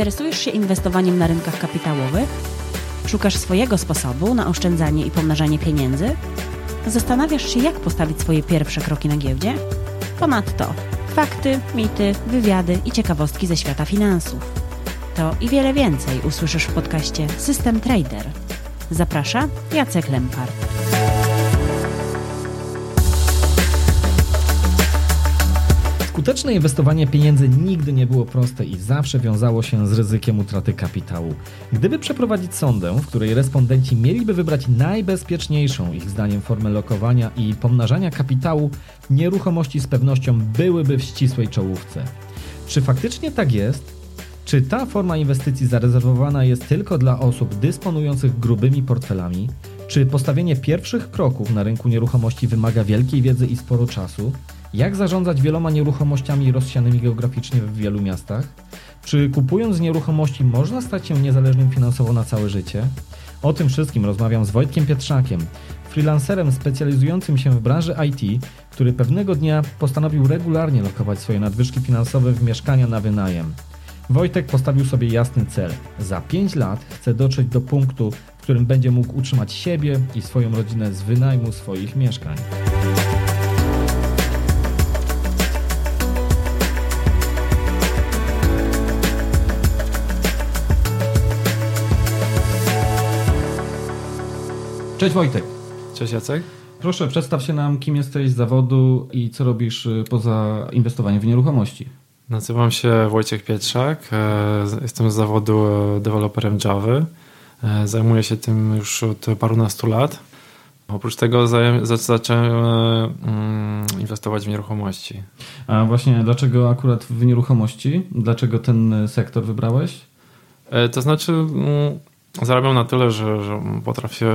Interesujesz się inwestowaniem na rynkach kapitałowych? Szukasz swojego sposobu na oszczędzanie i pomnażanie pieniędzy? Zastanawiasz się, jak postawić swoje pierwsze kroki na giełdzie? Ponadto fakty, mity, wywiady i ciekawostki ze świata finansów. To i wiele więcej usłyszysz w podcaście System Trader. Zaprasza Jacek Lempar. Skuteczne inwestowanie pieniędzy nigdy nie było proste i zawsze wiązało się z ryzykiem utraty kapitału. Gdyby przeprowadzić sondę, w której respondenci mieliby wybrać najbezpieczniejszą ich zdaniem formę lokowania i pomnażania kapitału, nieruchomości z pewnością byłyby w ścisłej czołówce. Czy faktycznie tak jest? Czy ta forma inwestycji zarezerwowana jest tylko dla osób dysponujących grubymi portfelami? Czy postawienie pierwszych kroków na rynku nieruchomości wymaga wielkiej wiedzy i sporo czasu? Jak zarządzać wieloma nieruchomościami rozsianymi geograficznie w wielu miastach? Czy kupując nieruchomości można stać się niezależnym finansowo na całe życie? O tym wszystkim rozmawiam z Wojtkiem Pietrzakiem, freelancerem specjalizującym się w branży IT, który pewnego dnia postanowił regularnie lokować swoje nadwyżki finansowe w mieszkania na wynajem. Wojtek postawił sobie jasny cel. Za 5 lat chce dotrzeć do punktu, w którym będzie mógł utrzymać siebie i swoją rodzinę z wynajmu swoich mieszkań. Cześć Wojtek. Cześć Jacek. Proszę, przedstaw się nam, kim jesteś z zawodu i co robisz poza inwestowaniem w nieruchomości. Nazywam się Wojciech Pietrzak, jestem z zawodu deweloperem Java. Zajmuję się tym już od parunastu lat. Oprócz tego zacząłem inwestować w nieruchomości. A właśnie dlaczego akurat w nieruchomości? Dlaczego ten sektor wybrałeś? To znaczy zarabiam na tyle, że potrafię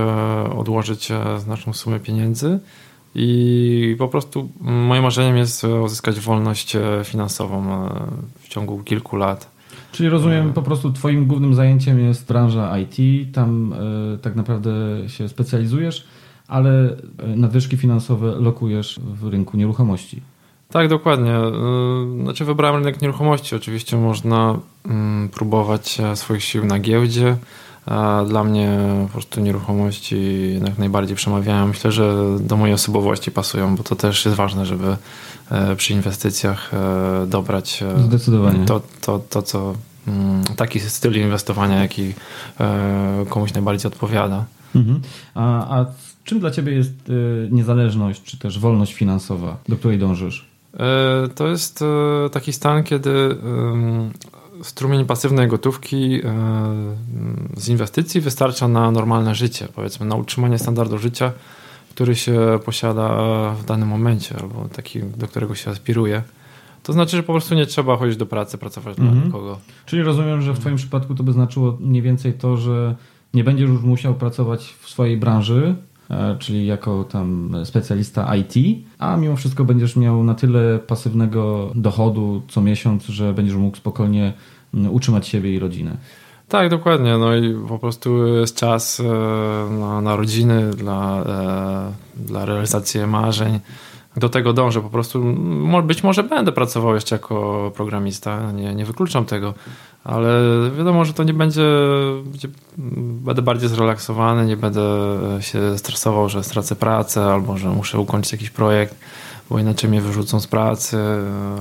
odłożyć znaczną sumę pieniędzy. I po prostu moim marzeniem jest uzyskać wolność finansową w ciągu kilku lat. Czyli rozumiem, po prostu twoim głównym zajęciem jest branża IT, tam tak naprawdę się specjalizujesz, ale nadwyżki finansowe lokujesz w rynku nieruchomości. Tak, dokładnie. Znaczy wybrałem rynek nieruchomości. Oczywiście można próbować swoich sił na giełdzie. Dla mnie po prostu nieruchomości jednak najbardziej przemawiają. Myślę, że do mojej osobowości pasują, bo to też jest ważne, żeby przy inwestycjach dobrać taki styl inwestowania, jaki komuś najbardziej odpowiada. Mhm. A czym dla ciebie jest niezależność, czy też wolność finansowa, do której dążysz? To jest taki stan, kiedy strumień pasywnej gotówki z inwestycji wystarcza na normalne życie, powiedzmy na utrzymanie standardu życia, który się posiada w danym momencie albo taki, do którego się aspiruje. To znaczy, że po prostu nie trzeba chodzić do pracy, pracować dla nikogo. Czyli rozumiem, że w twoim przypadku to by znaczyło mniej więcej to, że nie będziesz już musiał pracować w swojej branży, czyli jako tam specjalista IT, a mimo wszystko będziesz miał na tyle pasywnego dochodu co miesiąc, że będziesz mógł spokojnie utrzymać siebie i rodzinę. Tak, dokładnie. No i po prostu jest czas na rodziny, dla realizacji marzeń. Do tego dążę. Po prostu być może będę pracował jeszcze jako programista. Nie wykluczam tego, ale wiadomo, że to nie będzie... Będę bardziej zrelaksowany, nie będę się stresował, że stracę pracę albo że muszę ukończyć jakiś projekt, bo inaczej mnie wyrzucą z pracy,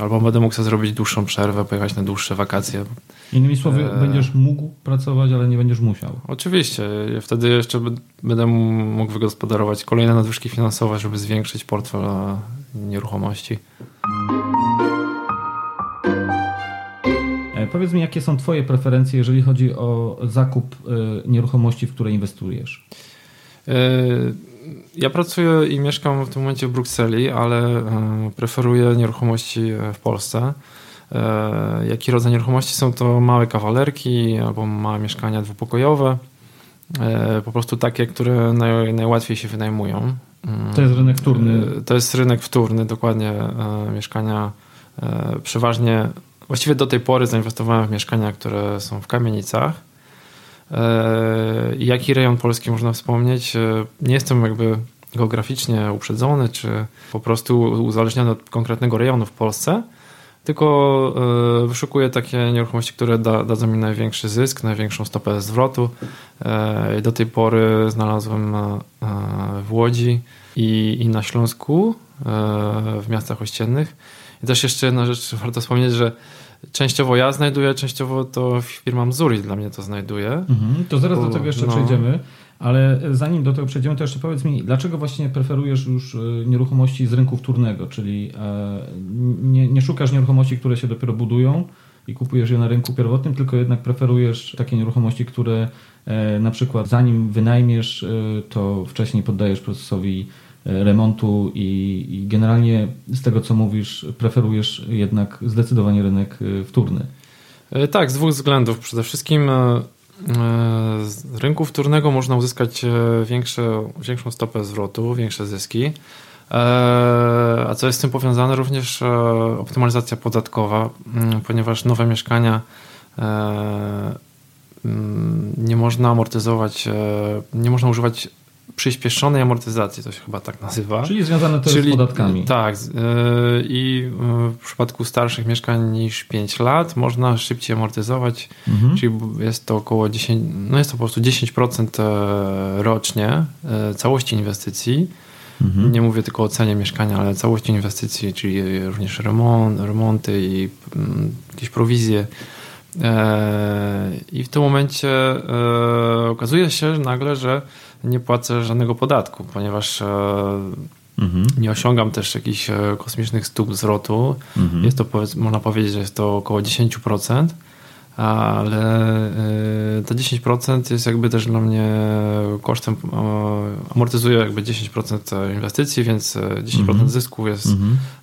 albo będę mógł sobie zrobić dłuższą przerwę, pojechać na dłuższe wakacje. Innymi słowy, będziesz mógł pracować, ale nie będziesz musiał. Oczywiście. Wtedy jeszcze będę mógł wygospodarować kolejne nadwyżki finansowe, żeby zwiększyć portfel nieruchomości. Powiedz mi, jakie są twoje preferencje, jeżeli chodzi o zakup nieruchomości, w które inwestujesz? Ja pracuję i mieszkam w tym momencie w Brukseli, ale preferuję nieruchomości w Polsce. Jaki rodzaj nieruchomości? Są to małe kawalerki albo małe mieszkania dwupokojowe. Po prostu takie, które najłatwiej się wynajmują. To jest rynek wtórny. To jest rynek wtórny, dokładnie. Mieszkania przeważnie, właściwie do tej pory zainwestowałem w mieszkania, które są w kamienicach. Jaki rejon Polski można wspomnieć? Nie jestem jakby geograficznie uprzedzony, czy po prostu uzależniony od konkretnego rejonu w Polsce. tylko wyszukuję takie nieruchomości, które dadzą mi największy zysk, największą stopę zwrotu. Do tej pory znalazłem w Łodzi i na Śląsku, w miastach ościennych. I też jeszcze jedna rzecz, warto wspomnieć, że częściowo ja znajduję, częściowo to firma Mzuri dla mnie to znajduje. Mhm, to zaraz do tego jeszcze przejdziemy. Ale zanim do tego przejdziemy, to jeszcze powiedz mi, dlaczego właśnie preferujesz już nieruchomości z rynku wtórnego, czyli nie szukasz nieruchomości, które się dopiero budują i kupujesz je na rynku pierwotnym, tylko jednak preferujesz takie nieruchomości, które na przykład zanim wynajmiesz, to wcześniej poddajesz procesowi remontu i generalnie z tego, co mówisz, preferujesz jednak zdecydowanie rynek wtórny. Tak, z dwóch względów. Przede wszystkim z rynku wtórnego można uzyskać większą stopę zwrotu, większe zyski, a co jest z tym powiązane, również optymalizacja podatkowa, ponieważ nowe mieszkania nie można amortyzować, nie można używać przyspieszonej amortyzacji, to się chyba tak nazywa. Czyli związane to z podatkami. Tak. I w przypadku starszych mieszkań niż 5 lat można szybciej amortyzować, czyli jest to około 10, jest to po prostu 10% rocznie całości inwestycji. Nie mówię tylko o cenie mieszkania, ale całości inwestycji, czyli również remonty i jakieś prowizje. I w tym momencie okazuje się nagle, że nie płacę żadnego podatku, ponieważ nie osiągam też jakichś kosmicznych stóp zwrotu. Jest to, można powiedzieć, że jest to około 10%, ale te 10% jest jakby też dla mnie kosztem, amortyzuje jakby 10% inwestycji, więc 10% zysku jest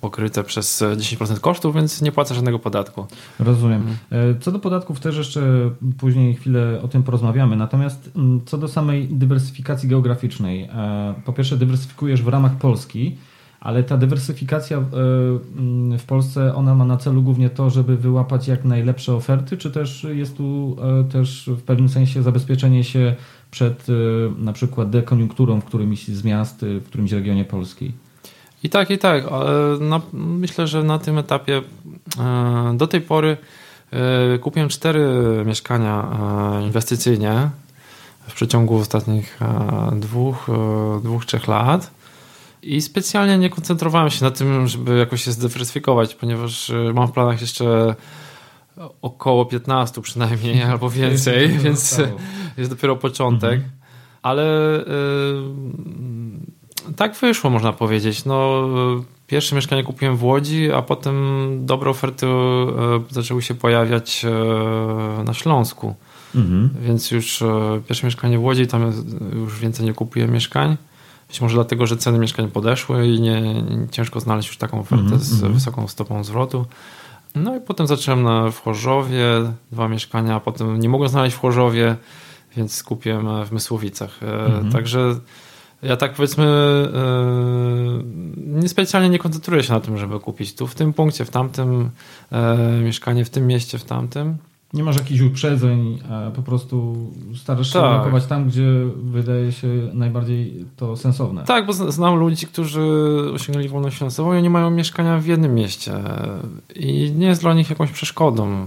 pokryte przez 10% kosztów, więc nie płacę żadnego podatku. Rozumiem. Co do podatków też jeszcze później chwilę o tym porozmawiamy, natomiast co do samej dywersyfikacji geograficznej, po pierwsze dywersyfikujesz w ramach Polski, ale ta dywersyfikacja w Polsce, ona ma na celu głównie to, żeby wyłapać jak najlepsze oferty, czy też jest tu też w pewnym sensie zabezpieczenie się przed na przykład dekoniunkturą w którymś z miast, w którymś regionie Polski? I tak, ale myślę, że na tym etapie do tej pory kupiłem 4 mieszkania inwestycyjnie w przeciągu ostatnich 2-3 lat. I specjalnie nie koncentrowałem się na tym, żeby jakoś się zdywersyfikować, ponieważ mam w planach jeszcze około 15 przynajmniej albo więcej, więc jest dopiero początek. Ale tak wyszło, można powiedzieć. No, pierwsze mieszkanie kupiłem w Łodzi, a potem dobre oferty zaczęły się pojawiać na Śląsku. Więc już pierwsze mieszkanie w Łodzi, tam już więcej nie kupiłem mieszkań. Być może dlatego, że ceny mieszkań podeszły i ciężko znaleźć już taką ofertę z wysoką stopą zwrotu. No i potem zacząłem w Chorzowie 2 mieszkania, a potem nie mogłem znaleźć w Chorzowie, więc kupiłem w Mysłowicach. Także ja tak powiedzmy niespecjalnie nie koncentruję się na tym, żeby kupić tu w tym punkcie, w tamtym mieszkanie, w tym mieście, w tamtym. Nie masz jakichś uprzedzeń, a po prostu starasz się lokować tam, gdzie wydaje się najbardziej to sensowne. Tak, bo znam ludzi, którzy osiągnęli wolność finansową i oni mają mieszkania w jednym mieście i nie jest dla nich jakąś przeszkodą.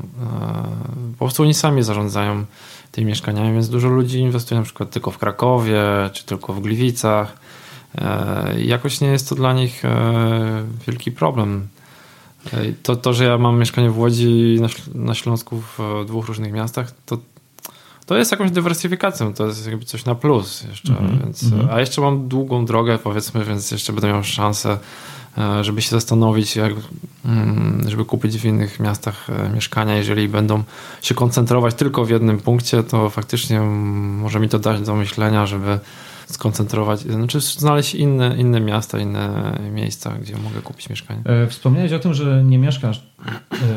Po prostu oni sami zarządzają tymi mieszkaniami, więc dużo ludzi inwestuje na przykład tylko w Krakowie czy tylko w Gliwicach. Jakoś nie jest to dla nich wielki problem. To, że ja mam mieszkanie w Łodzi na Śląsku w 2 różnych miastach, to jest jakąś dywersyfikacją, to jest jakby coś na plus jeszcze, więc, a jeszcze mam długą drogę, powiedzmy, więc jeszcze będę miał szansę, żeby się zastanowić, żeby kupić w innych miastach mieszkania. Jeżeli będą się koncentrować tylko w jednym punkcie, to faktycznie może mi to dać do myślenia, żeby skoncentrować, znaczy znaleźć inne miasta, inne miejsca, gdzie mogę kupić mieszkanie. Wspomniałeś o tym, że nie mieszkasz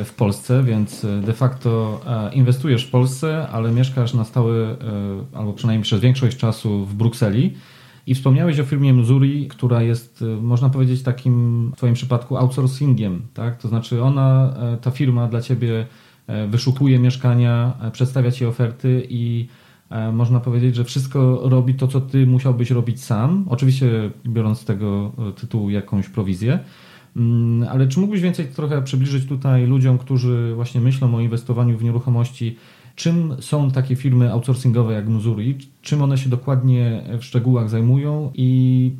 w Polsce, więc de facto inwestujesz w Polsce, ale mieszkasz na stałe, albo przynajmniej przez większość czasu w Brukseli. I wspomniałeś o firmie Mzuri, która jest, można powiedzieć, takim w twoim przypadku outsourcingiem, tak? To znaczy ona, ta firma dla ciebie wyszukuje mieszkania, przedstawia ci oferty i można powiedzieć, że wszystko robi to, co ty musiałbyś robić sam, oczywiście biorąc z tego tytułu jakąś prowizję, Ale czy mógłbyś więcej trochę przybliżyć tutaj ludziom, którzy właśnie myślą o inwestowaniu w nieruchomości, czym są takie firmy outsourcingowe jak Mzuri, czym one się dokładnie w szczegółach zajmują i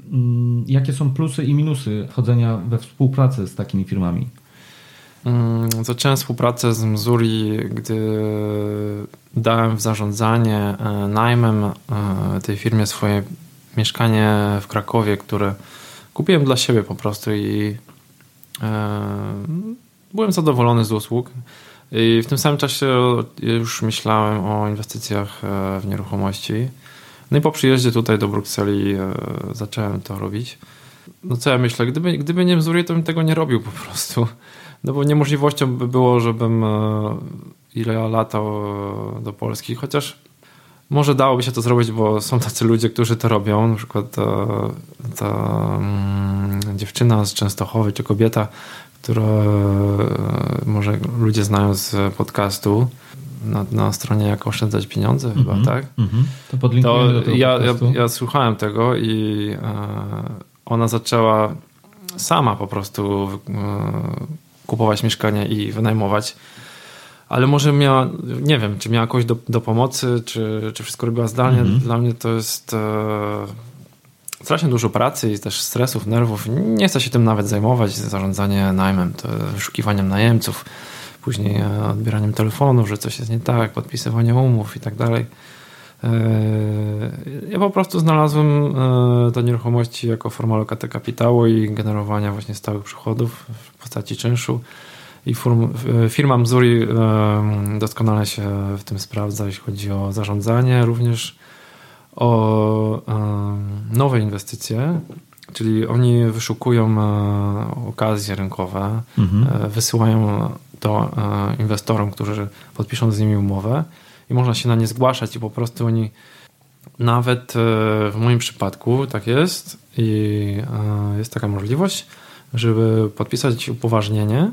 jakie są plusy i minusy wchodzenia we współpracę z takimi firmami? Zacząłem współpracę z Mzuri, gdy dałem w zarządzanie najmem tej firmie swoje mieszkanie w Krakowie, które kupiłem dla siebie po prostu i byłem zadowolony z usług. I w tym samym czasie już myślałem o inwestycjach w nieruchomości. No i po przyjeździe tutaj do Brukseli zacząłem to robić. No co ja myślę, gdyby nie Mzuri, to bym tego nie robił po prostu. No bo niemożliwością by było, żebym ile latał do Polski. Chociaż może dałoby się to zrobić, bo są tacy ludzie, którzy to robią. Na przykład ta dziewczyna z Częstochowy, czy kobieta, które może ludzie znają z podcastu na stronie Jak Oszczędzać Pieniądze chyba, tak? To podlinkujemy do tego ja słuchałem tego i ona zaczęła sama po prostu kupować mieszkanie i wynajmować, ale może miała, nie wiem, czy miała kogoś do pomocy, czy wszystko robiła zdalnie. Dla mnie to jest strasznie dużo pracy i też stresów, nerwów. Nie chcę się tym nawet zajmować, zarządzanie najmem, to wyszukiwaniem najemców, później odbieraniem telefonów, że coś jest nie tak, podpisywanie umów i tak dalej. Ja po prostu znalazłem te nieruchomości jako formę lokaty kapitału i generowania właśnie stałych przychodów w postaci czynszu i firma Mzuri doskonale się w tym sprawdza, jeśli chodzi o zarządzanie, również o nowe inwestycje, czyli oni wyszukują okazje rynkowe, wysyłają to inwestorom, którzy podpiszą z nimi umowę i można się na nie zgłaszać i po prostu oni, nawet w moim przypadku tak jest i jest taka możliwość, żeby podpisać upoważnienie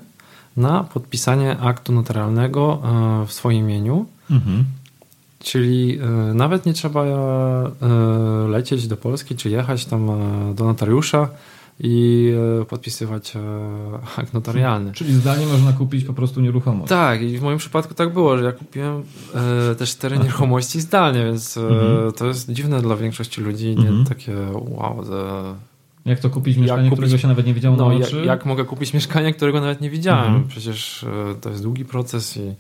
na podpisanie aktu notarialnego w swoim imieniu. Czyli nawet nie trzeba lecieć do Polski, czy jechać tam do notariusza i podpisywać akt notarialny. Czyli zdalnie można kupić po prostu nieruchomość. Tak, i w moim przypadku tak było, że ja kupiłem też 4 nieruchomości zdalnie, więc to jest dziwne dla większości ludzi, nie takie wow. Jak to kupić mieszkanie, którego się nawet nie widziałem na oczy? Jak mogę kupić mieszkanie, którego nawet nie widziałem? Przecież to jest długi proces i...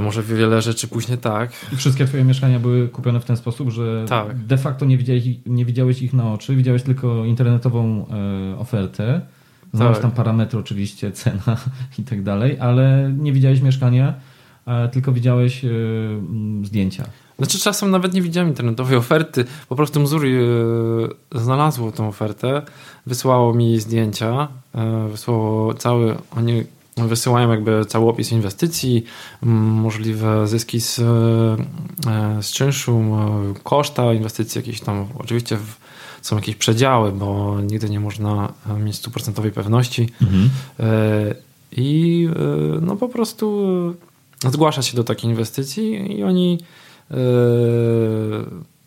Może wiele rzeczy później tak. I wszystkie twoje mieszkania były kupione w ten sposób, że tak. De facto nie widziałeś ich na oczy, widziałeś tylko internetową ofertę. Znałeś tam parametry oczywiście, cena i tak dalej, ale nie widziałeś mieszkania, tylko widziałeś zdjęcia. Znaczy czasem nawet nie widziałem internetowej oferty. Po prostu Mzuri znalazło tą ofertę, wysłało mi zdjęcia, wysłało cały... Oni wysyłają jakby cały opis inwestycji, możliwe zyski z czynszu, koszta inwestycji jakieś tam. Oczywiście są jakieś przedziały, bo nigdy nie można mieć 100% pewności. I no po prostu zgłasza się do takiej inwestycji i oni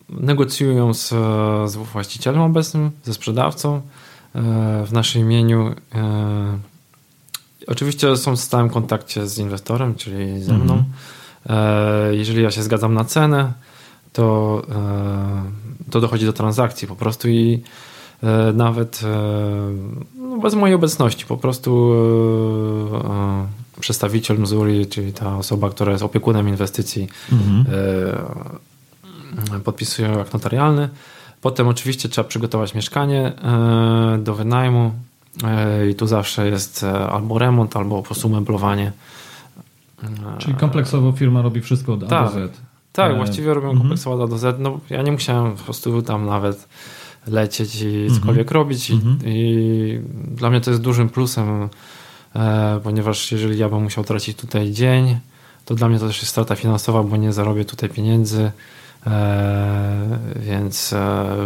negocjują z właścicielem obecnym, ze sprzedawcą w naszym imieniu. Oczywiście są w stałym kontakcie z inwestorem, czyli ze mną. Jeżeli ja się zgadzam na cenę, to dochodzi do transakcji po prostu i nawet bez mojej obecności po prostu przedstawiciel Mzuri, czyli ta osoba, która jest opiekunem inwestycji, podpisuje akt notarialny. Potem oczywiście trzeba przygotować mieszkanie do wynajmu. I tu zawsze jest albo remont, albo po prostu meblowanie. Czyli kompleksowo firma robi wszystko od A do Z. Tak, właściwie robią kompleksowo od A do Z. No, ja nie musiałem po prostu tam nawet lecieć i cokolwiek robić. I dla mnie to jest dużym plusem, ponieważ jeżeli ja bym musiał tracić tutaj dzień, to dla mnie to też jest strata finansowa, bo nie zarobię tutaj pieniędzy. Więc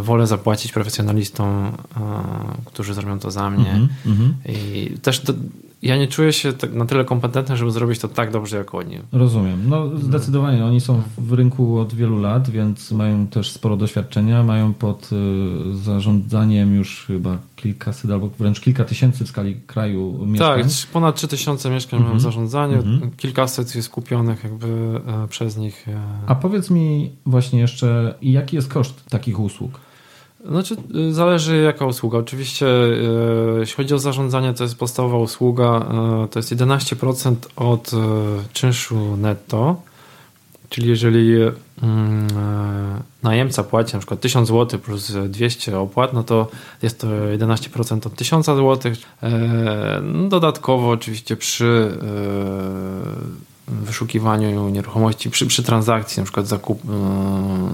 wolę zapłacić profesjonalistom, którzy zrobią to za mnie. I też Ja nie czuję się tak na tyle kompetentny, żeby zrobić to tak dobrze jak oni. Rozumiem. No zdecydowanie. Oni są w rynku od wielu lat, więc mają też sporo doświadczenia. Mają pod zarządzaniem już chyba kilkaset albo wręcz kilka tysięcy w skali kraju mieszkań. Tak, ponad 3000 mieszkań mają w zarządzaniu. Kilkaset jest kupionych jakby przez nich. A powiedz mi właśnie jeszcze, jaki jest koszt takich usług? Znaczy, zależy jaka usługa. Oczywiście, jeśli chodzi o zarządzanie, to jest podstawowa usługa, to jest 11% od czynszu netto, czyli jeżeli najemca płaci na przykład 1000 zł plus 200 opłat, no to jest to 11% od 1000 zł. Dodatkowo oczywiście przy wyszukiwaniu nieruchomości, przy transakcji, na przykład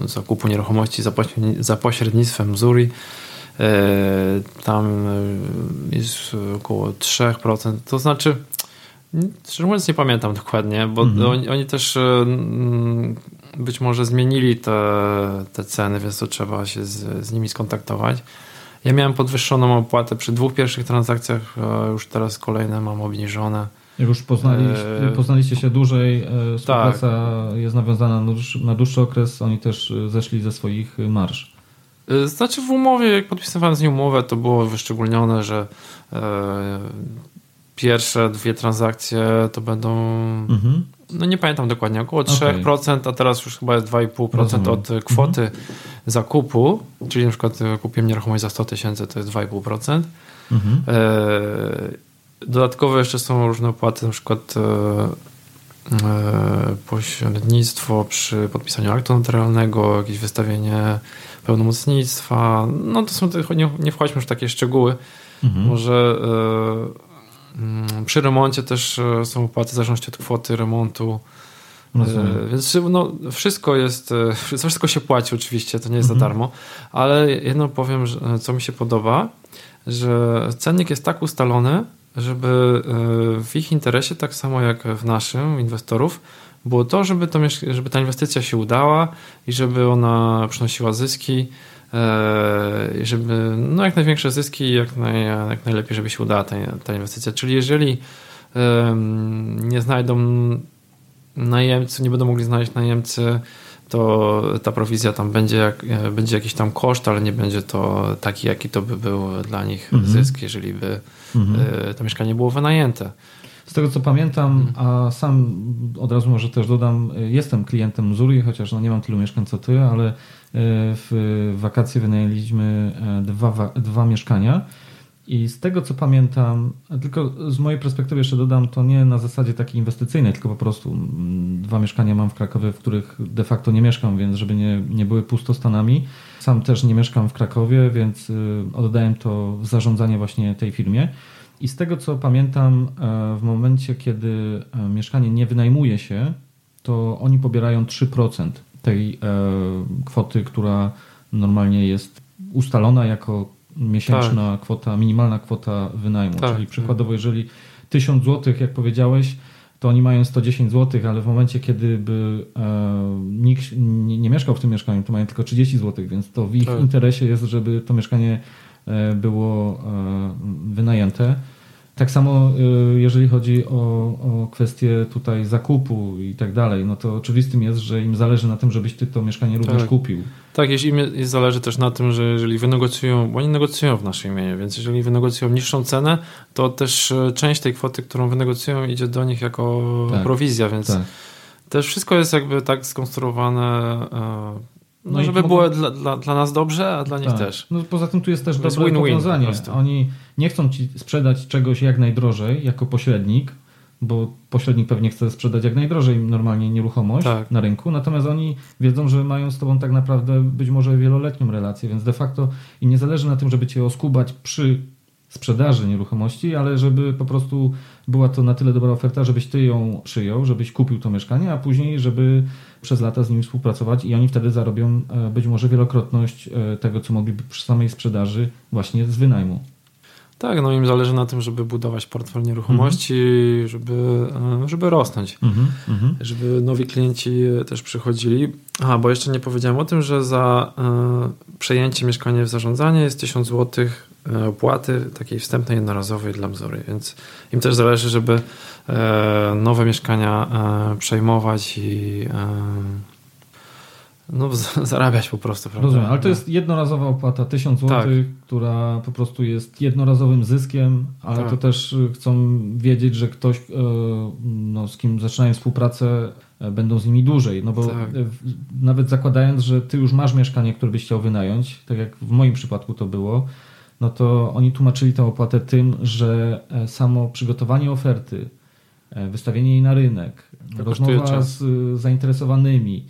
zakupu nieruchomości za pośrednictwem Mzuri, tam jest około 3%. To znaczy, szczerze mówiąc nie pamiętam dokładnie, bo oni też być może zmienili te ceny, więc to trzeba się z nimi skontaktować. Ja miałem podwyższoną opłatę przy 2 pierwszych transakcjach, już teraz kolejne mam obniżone. Jak już poznaliście się dłużej, współpraca jest nawiązana na dłuższy okres, oni też zeszli ze swoich marż. Znaczy w umowie, jak podpisywałem z nim umowę, to było wyszczególnione, że pierwsze 2 transakcje to będą, no nie pamiętam dokładnie, około 3%, a teraz już chyba jest 2,5% od kwoty zakupu, czyli na przykład kupiłem nieruchomość za 100 tysięcy, to jest 2,5%. Dodatkowo jeszcze są różne opłaty, na przykład pośrednictwo przy podpisaniu aktu notarialnego, jakieś wystawienie pełnomocnictwa. No to są, nie wchodźmy już w takie szczegóły. Może przy remoncie też są opłaty w zależności od kwoty remontu. Więc wszystko jest, wszystko się płaci oczywiście, to nie jest za darmo, ale jedno powiem, że, co mi się podoba, że cennik jest tak ustalony, żeby w ich interesie, tak samo jak w naszym, inwestorów, było to, żeby ta inwestycja się udała i żeby ona przynosiła zyski, żeby jak największe zyski i jak najlepiej, żeby się udała ta inwestycja. Czyli jeżeli nie znajdą najemcy, nie będą mogli znaleźć najemcy, to ta prowizja tam będzie jakiś tam koszt, ale nie będzie to taki, jaki to by był dla nich zysk, jeżeli by to mieszkanie było wynajęte. Z tego co pamiętam, a sam od razu może też dodam, jestem klientem Mzuri, chociaż nie mam tylu mieszkań co ty, ale w wakacje wynajęliśmy 2 mieszkania. I z tego co pamiętam, tylko z mojej perspektywy jeszcze dodam, to nie na zasadzie takiej inwestycyjnej, tylko po prostu 2 mieszkania mam w Krakowie, w których de facto nie mieszkam, więc żeby nie były pustostanami. Sam też nie mieszkam w Krakowie, więc oddałem to w zarządzanie właśnie tej firmie. I z tego co pamiętam, w momencie kiedy mieszkanie nie wynajmuje się, to oni pobierają 3% tej kwoty, która normalnie jest ustalona jako miesięczna kwota, minimalna kwota wynajmu. Czyli przykładowo, jeżeli 1000 zł, jak powiedziałeś, to oni mają 110 zł, ale w momencie, kiedy by nikt nie mieszkał w tym mieszkaniu, to mają tylko 30 zł, więc to w ich interesie jest, żeby to mieszkanie było wynajęte. Tak samo, jeżeli chodzi o kwestię tutaj zakupu i tak dalej, no to oczywistym jest, że im zależy na tym, żebyś ty to mieszkanie również kupił. Tak, jeśli im zależy też na tym, że jeżeli wynegocjują, bo oni negocjują w naszym imieniu, więc jeżeli wynegocjują niższą cenę, to też część tej kwoty, którą wynegocjują, idzie do nich jako prowizja, więc też wszystko jest jakby tak skonstruowane, no żeby było dla nas dobrze, a dla nich też. No poza tym tu jest też dobre powiązanie. Oni nie chcą ci sprzedać czegoś jak najdrożej jako pośrednik, bo pośrednik pewnie chce sprzedać jak najdrożej normalnie nieruchomość na rynku, natomiast oni wiedzą, że mają z tobą tak naprawdę być może wieloletnią relację, więc de facto im nie zależy na tym, żeby cię oskubać przy sprzedaży nieruchomości, ale żeby po prostu była to na tyle dobra oferta, żebyś ty ją przyjął, żebyś kupił to mieszkanie, a później, żeby przez lata z nimi współpracować i oni wtedy zarobią być może wielokrotność tego, co mogliby przy samej sprzedaży właśnie z wynajmu. Tak, no im zależy na tym, żeby budować portfel nieruchomości, żeby rosnąć, żeby nowi klienci też przychodzili. A, bo jeszcze nie powiedziałem o tym, że za przejęcie mieszkania w zarządzanie jest 1000 zł opłaty takiej wstępnej, jednorazowej dla Mzury, więc im też zależy, żeby nowe mieszkania przejmować i zarabiać po prostu. Prawda? Rozumiem, ale to jest jednorazowa opłata 1000 zł, tak, która po prostu jest jednorazowym zyskiem, ale tak, to też chcą wiedzieć, że ktoś, z kim zaczynają współpracę, będą z nimi dłużej, no bo tak, nawet zakładając, że ty już masz mieszkanie, które byś chciał wynająć, tak jak w moim przypadku to było, no to oni tłumaczyli tę opłatę tym, że samo przygotowanie oferty, wystawienie jej na rynek, to rozmowa z zainteresowanymi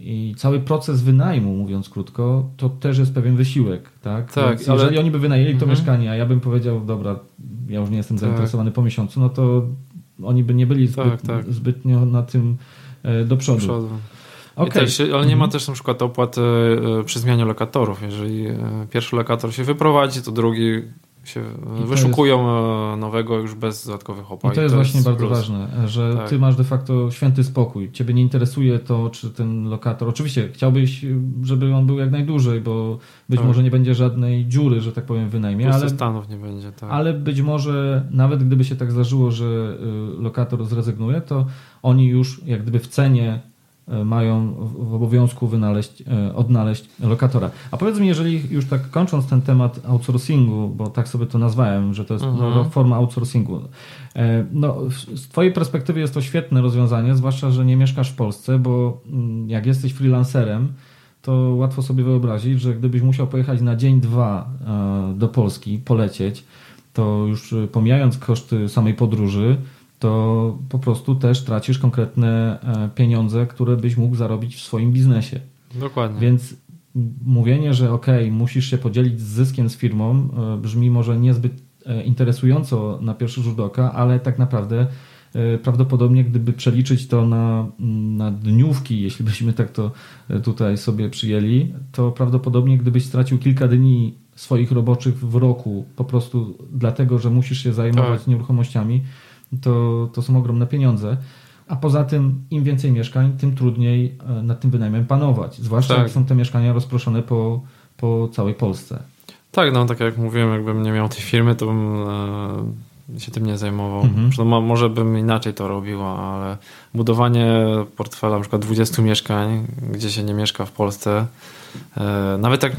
i cały proces wynajmu, mówiąc krótko, to też jest pewien wysiłek, tak? Tak, więc jeżeli oni by wynajęli to mieszkanie, a ja bym powiedział, dobra, ja już nie jestem zainteresowany po miesiącu, no to oni by nie byli zbytnio na tym do przodu. Okay. Też, ale nie ma też na przykład opłat przy zmianie lokatorów. Jeżeli pierwszy lokator się wyprowadzi, to drugi się wyszukują nowego już bez dodatkowych opłat. I to jest właśnie bardzo ważne, że ty masz de facto święty spokój. Ciebie nie interesuje to, czy ten lokator... Oczywiście chciałbyś, żeby on był jak najdłużej, bo być może nie będzie żadnej dziury, że tak powiem, w wynajmie. Ale stanów nie będzie. Tak. Ale być może nawet gdyby się tak zdarzyło, że lokator zrezygnuje, to oni już jak gdyby w cenie mają w obowiązku odnaleźć lokatora. A powiedz mi, jeżeli już tak kończąc ten temat outsourcingu, bo tak sobie to nazwałem, że to jest forma outsourcingu. No, z twojej perspektywy jest to świetne rozwiązanie, zwłaszcza, że nie mieszkasz w Polsce, bo jak jesteś freelancerem, to łatwo sobie wyobrazić, że gdybyś musiał pojechać na dzień, dwa do Polski, polecieć, to już pomijając koszty samej podróży, to po prostu też tracisz konkretne pieniądze, które byś mógł zarobić w swoim biznesie. Dokładnie. Więc mówienie, że musisz się podzielić z zyskiem z firmą, brzmi może niezbyt interesująco na pierwszy rzut oka, ale tak naprawdę prawdopodobnie gdyby przeliczyć to na dniówki, jeśli byśmy tak to tutaj sobie przyjęli, to prawdopodobnie gdybyś stracił kilka dni swoich roboczych w roku po prostu dlatego, że musisz się zajmować nieruchomościami, to są ogromne pieniądze. A poza tym, im więcej mieszkań, tym trudniej nad tym wynajmem panować. Zwłaszcza jak są te mieszkania rozproszone po całej Polsce. Tak, tak jak mówiłem, jakbym nie miał tej firmy, to bym się tym nie zajmował. Może bym inaczej to robił, ale budowanie portfela na przykład 20 mieszkań, gdzie się nie mieszka w Polsce, nawet tak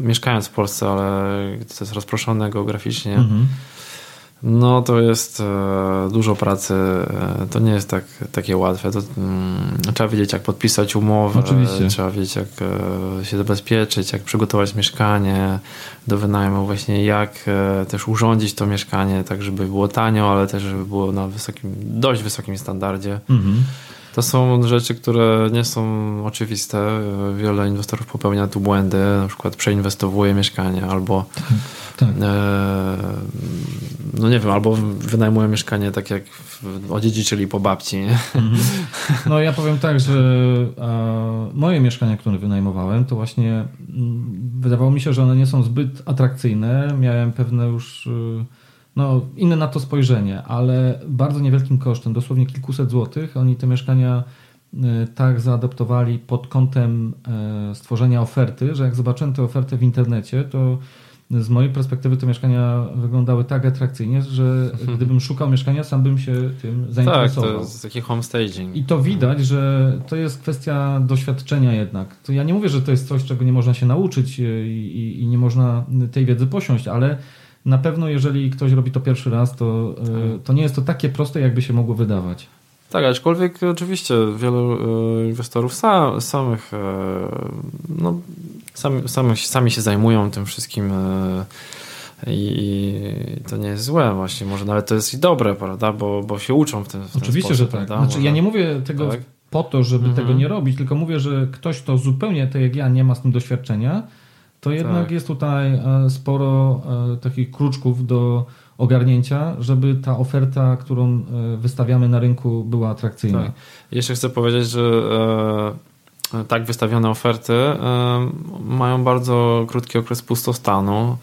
mieszkając w Polsce, ale to jest rozproszone geograficznie, no to jest dużo pracy, to nie jest takie łatwe, to trzeba wiedzieć jak podpisać umowę, trzeba wiedzieć jak się zabezpieczyć, jak przygotować mieszkanie do wynajmu, właśnie jak też urządzić to mieszkanie tak, żeby było tanio, ale też żeby było na dość wysokim standardzie. To są rzeczy, które nie są oczywiste. Wiele inwestorów popełnia tu błędy, na przykład przeinwestowuje mieszkanie albo albo wynajmuje mieszkanie tak jak odziedziczyli po babci. No ja powiem tak, że moje mieszkania, które wynajmowałem, to właśnie wydawało mi się, że one nie są zbyt atrakcyjne. Miałem pewne już inne na to spojrzenie, ale bardzo niewielkim kosztem, dosłownie kilkuset złotych, oni te mieszkania tak zaadaptowali pod kątem stworzenia oferty, że jak zobaczyłem tę ofertę w internecie, to z mojej perspektywy te mieszkania wyglądały tak atrakcyjnie, że gdybym szukał mieszkania, sam bym się tym zainteresował. Tak, to jest taki homestaging. I to widać, że to jest kwestia doświadczenia jednak. To ja nie mówię, że to jest coś, czego nie można się nauczyć i nie można tej wiedzy posiąść, ale na pewno jeżeli ktoś robi to pierwszy raz, to nie jest to takie proste, jakby się mogło wydawać. Tak, aczkolwiek oczywiście wielu inwestorów sami się zajmują tym wszystkim i to nie jest złe właśnie. Może nawet to jest i dobre, prawda? Bo się uczą w tym sposób. Oczywiście, że tak. Prawda? Znaczy, ja nie mówię tego po to, żeby tego nie robić, tylko mówię, że ktoś to zupełnie, tak jak ja, nie ma z tym doświadczenia, to jednak jest tutaj sporo takich kruczków do ogarnięcia, żeby ta oferta, którą wystawiamy na rynku, była atrakcyjna. Tak. Jeszcze chcę powiedzieć, że tak wystawione oferty mają bardzo krótki okres pustostanu.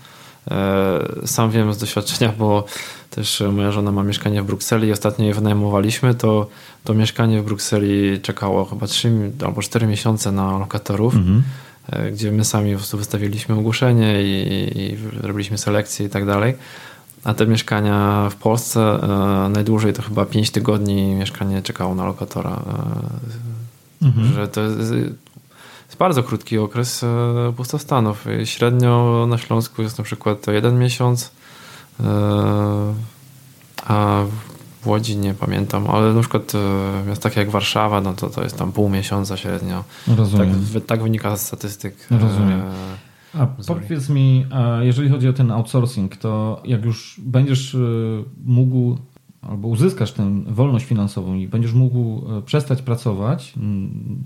Sam wiem z doświadczenia, bo też moja żona ma mieszkanie w Brukseli i ostatnio je wynajmowaliśmy, to mieszkanie w Brukseli czekało chyba 3 albo 4 miesiące na lokatorów. gdzie my sami po prostu wystawiliśmy ogłoszenie i robiliśmy selekcję i tak dalej. A te mieszkania w Polsce najdłużej to chyba 5 tygodni mieszkanie czekało na lokatora. Że to jest bardzo krótki okres pustostanów. Średnio na Śląsku jest na przykład to 1 miesiąc, a w Łodzi nie pamiętam, ale na przykład jest takie jak Warszawa, no to jest tam pół miesiąca średnio. Rozumiem. Tak wynika z statystyk. Rozumiem. A powiedz mi, jeżeli chodzi o ten outsourcing, to jak już będziesz mógł albo uzyskasz tę wolność finansową i będziesz mógł przestać pracować,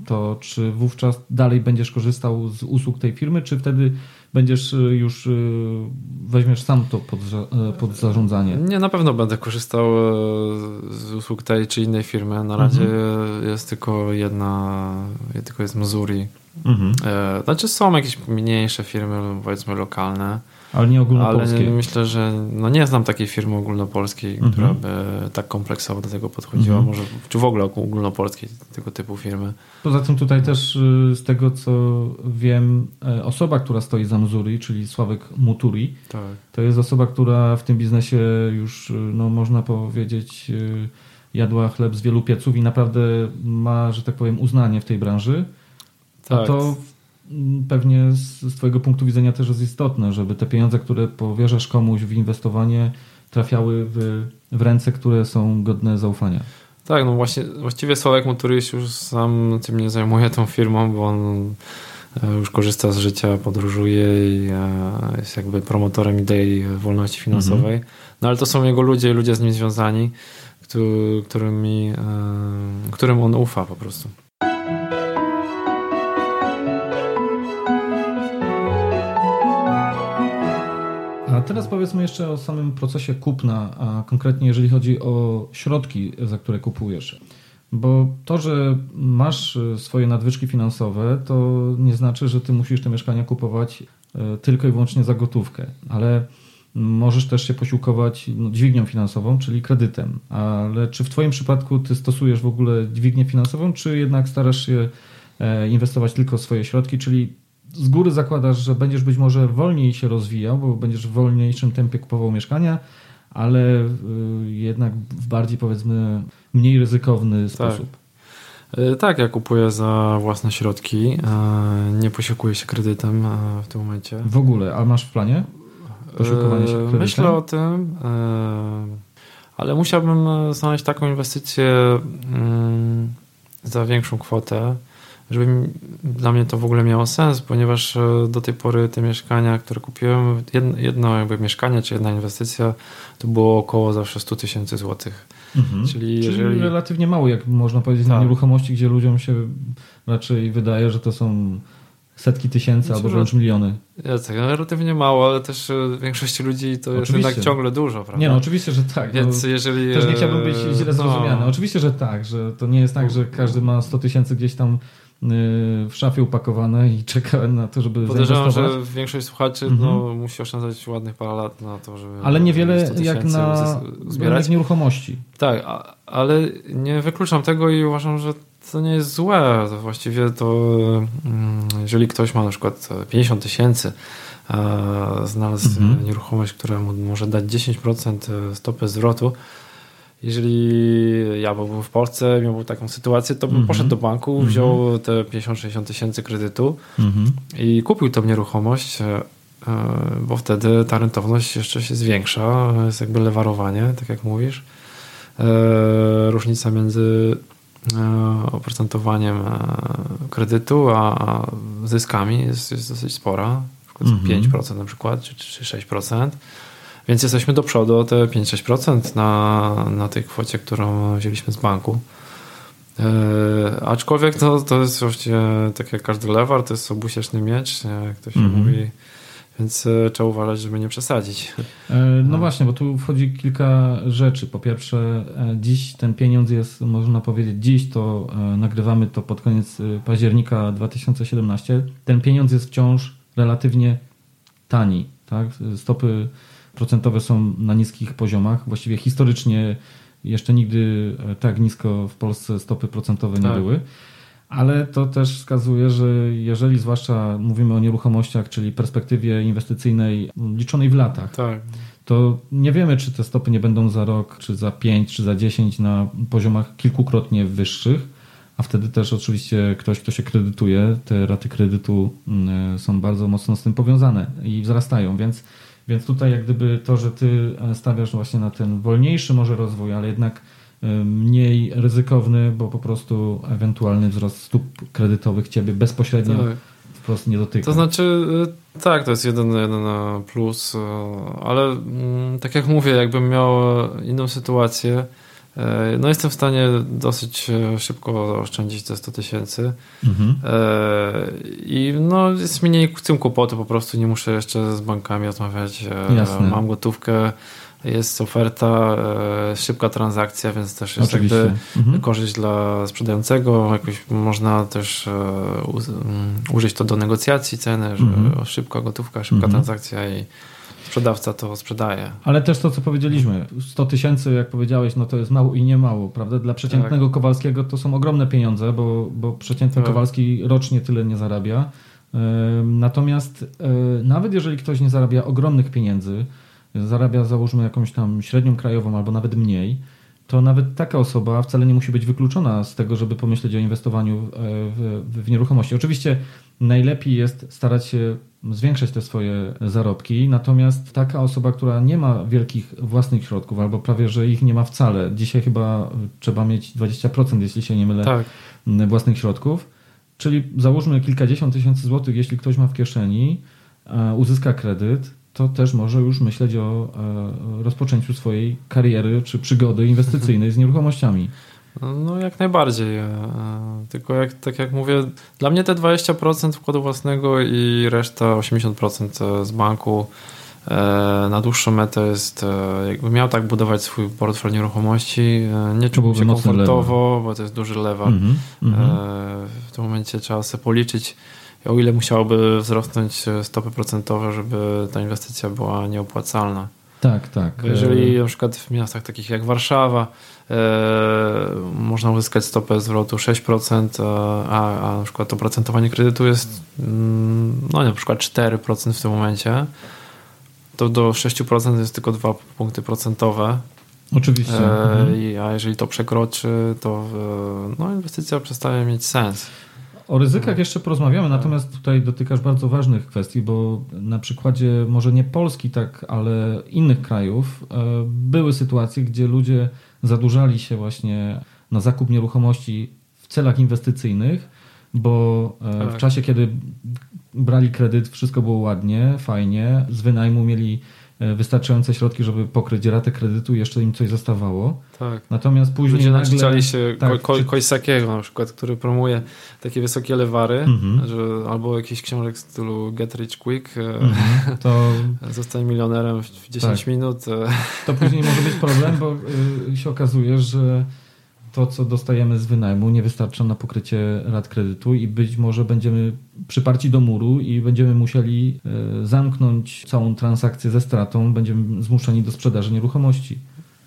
to czy wówczas dalej będziesz korzystał z usług tej firmy, czy wtedy będziesz już, weźmiesz sam to pod zarządzanie? Nie, na pewno będę korzystał z usług tej czy innej firmy. Na razie jest tylko jest Mzuri. Znaczy są jakieś mniejsze firmy, powiedzmy lokalne. Ale nie ogólnopolskie. Ale myślę, że nie znam takiej firmy ogólnopolskiej, która by tak kompleksowo do tego podchodziła, może, czy w ogóle ogólnopolskiej tego typu firmy. Poza tym tutaj też z tego, co wiem, osoba, która stoi za Mzuri, czyli Sławek Muturi, tak. To jest osoba, która w tym biznesie już, można powiedzieć, jadła chleb z wielu pieców i naprawdę ma, że tak powiem, uznanie w tej branży. Tak. A to pewnie z twojego punktu widzenia też jest istotne, żeby te pieniądze, które powierzasz komuś w inwestowanie, trafiały w ręce, które są godne zaufania. Tak, właściwie Sławek Muturi się już sam tym nie zajmuje, tą firmą, bo on już korzysta z życia, podróżuje i jest jakby promotorem idei wolności finansowej. Ale to są jego ludzie z nim związani, którym on ufa po prostu. A teraz powiedzmy jeszcze o samym procesie kupna, a konkretnie jeżeli chodzi o środki, za które kupujesz. Bo to, że masz swoje nadwyżki finansowe, to nie znaczy, że ty musisz te mieszkania kupować tylko i wyłącznie za gotówkę, ale możesz też się posiłkować dźwignią finansową, czyli kredytem. Ale czy w twoim przypadku ty stosujesz w ogóle dźwignię finansową, czy jednak starasz się inwestować tylko swoje środki, czyli z góry zakładasz, że będziesz być może wolniej się rozwijał, bo będziesz w wolniejszym tempie kupował mieszkania, ale jednak w bardziej, powiedzmy, mniej ryzykowny sposób. Tak, ja kupuję za własne środki. Nie posiłkuję się kredytem w tym momencie. W ogóle? A masz w planie posiłkowanie się kredytem? Myślę o tym, ale musiałbym znaleźć taką inwestycję za większą kwotę, żeby dla mnie to w ogóle miało sens, ponieważ do tej pory te mieszkania, które kupiłem, jedno jakby mieszkanie czy jedna inwestycja, to było około zawsze 100 000 złotych. Czyli relatywnie mało, jak można powiedzieć, na nieruchomości, gdzie ludziom się raczej wydaje, że to są setki tysięcy, znaczy, albo wręcz miliony. Jacek, relatywnie mało, ale też większości ludzi to oczywiście. Jest jednak ciągle dużo, prawda? Nie, oczywiście, że tak. Więc jeżeli... Też nie chciałbym być źle zrozumiany. Oczywiście, że tak, że to nie jest tak, że każdy ma 100 000 gdzieś tam w szafie upakowane i czeka na to, żeby zainwestować. Podejrzewam, że większość słuchaczy musi oszczędzać ładnych parę lat na to, żeby... Ale niewiele jak na zbierać nieruchomości. Tak, ale nie wykluczam tego i uważam, że to nie jest złe. To właściwie to, jeżeli ktoś ma na przykład 50 000, znalazł nieruchomość, która mu może dać 10% stopy zwrotu, jeżeli ja byłbym w Polsce, miałbym taką sytuację, to bym poszedł do banku, wziął te 50-60 000 kredytu i kupił tą nieruchomość, bo wtedy ta rentowność jeszcze się zwiększa, jest jakby lewarowanie, tak jak mówisz. Różnica między oprocentowaniem kredytu a zyskami jest dosyć spora, na przykład 5% na przykład, czy 6%. Więc jesteśmy do przodu o te 5-6% na tej kwocie, którą wzięliśmy z banku. Aczkolwiek to jest właściwie tak jak każdy lewar, to jest obusieczny miecz, jak to się mówi, więc trzeba uważać, żeby nie przesadzić. No właśnie, bo tu wchodzi kilka rzeczy. Po pierwsze, dziś ten pieniądz jest, można powiedzieć, dziś to nagrywamy to pod koniec października 2017. Ten pieniądz jest wciąż relatywnie tani. Tak? Stopy procentowe są na niskich poziomach. Właściwie historycznie jeszcze nigdy tak nisko w Polsce stopy procentowe nie były. ale to też wskazuje, że jeżeli zwłaszcza mówimy o nieruchomościach, czyli perspektywie inwestycyjnej liczonej w latach, tak, to nie wiemy, czy te stopy nie będą za rok, czy za 5, czy za 10 na poziomach kilkukrotnie wyższych, a wtedy też oczywiście ktoś, kto się kredytuje, te raty kredytu są bardzo mocno z tym powiązane i wzrastają, więc tutaj jak gdyby to, że ty stawiasz właśnie na ten wolniejszy może rozwój, ale jednak mniej ryzykowny, bo po prostu ewentualny wzrost stóp kredytowych ciebie bezpośrednio wprost nie dotyka. To znaczy, tak, to jest jeden plus, ale tak jak mówię, jakbym miał inną sytuację, no jestem w stanie dosyć szybko oszczędzić te 100 tysięcy i no jest mniej tym kłopotu, po prostu nie muszę jeszcze z bankami rozmawiać. Jasne. Mam gotówkę, jest oferta, szybka transakcja, więc też jest jakby korzyść dla sprzedającego. Jakoś można też użyć to do negocjacji ceny, że szybka gotówka, szybka transakcja i sprzedawca to sprzedaje. Ale też to, co powiedzieliśmy, 100 tysięcy, jak powiedziałeś, no to jest mało i nie mało, prawda? Dla przeciętnego Kowalskiego to są ogromne pieniądze, bo przeciętny Kowalski rocznie tyle nie zarabia. Natomiast nawet jeżeli ktoś nie zarabia ogromnych pieniędzy, zarabia załóżmy jakąś tam średnią krajową albo nawet mniej, to nawet taka osoba wcale nie musi być wykluczona z tego, żeby pomyśleć o inwestowaniu w nieruchomości. Oczywiście najlepiej jest starać się zwiększać te swoje zarobki, natomiast taka osoba, która nie ma wielkich własnych środków albo prawie, że ich nie ma wcale, dzisiaj chyba trzeba mieć 20%, jeśli się nie mylę, własnych środków, czyli załóżmy kilkadziesiąt tysięcy złotych, jeśli ktoś ma w kieszeni, uzyska kredyt, to też może już myśleć o rozpoczęciu swojej kariery czy przygody inwestycyjnej z nieruchomościami. No jak najbardziej. Tylko tak jak mówię, dla mnie te 20% wkładu własnego i reszta 80% z banku na dłuższą metę jest, jakbym miał tak budować swój portfel nieruchomości, nie czułbym się komfortowo, bo to jest duży lewak. W tym momencie trzeba sobie policzyć, o ile musiałoby wzrosnąć stopy procentowe, żeby ta inwestycja była nieopłacalna. Tak. Jeżeli na przykład w miastach takich jak Warszawa można uzyskać stopę zwrotu 6%, a na przykład oprocentowanie kredytu jest no na przykład 4% w tym momencie, to do 6% jest tylko 2 punkty procentowe. Oczywiście. A jeżeli to przekroczy, to no inwestycja przestaje mieć sens. O ryzykach jeszcze porozmawiamy, natomiast tutaj dotykasz bardzo ważnych kwestii, bo na przykładzie może nie Polski tak, ale innych krajów były sytuacje, gdzie ludzie zadłużali się właśnie na zakup nieruchomości w celach inwestycyjnych, bo w czasie, kiedy brali kredyt, wszystko było ładnie, fajnie, z wynajmu mieli wystarczające środki, żeby pokryć ratę kredytu i jeszcze im coś zostawało. Tak. Natomiast później ludzie nagle się Koisakiego na przykład, który promuje takie wysokie lewary, że, albo jakiś książek w stylu Get Rich Quick, to zostań milionerem w 10 minut. To później może być problem, bo się okazuje, że to, co dostajemy z wynajmu, nie wystarcza na pokrycie rat kredytu i być może będziemy przyparci do muru i będziemy musieli zamknąć całą transakcję ze stratą, będziemy zmuszeni do sprzedaży nieruchomości.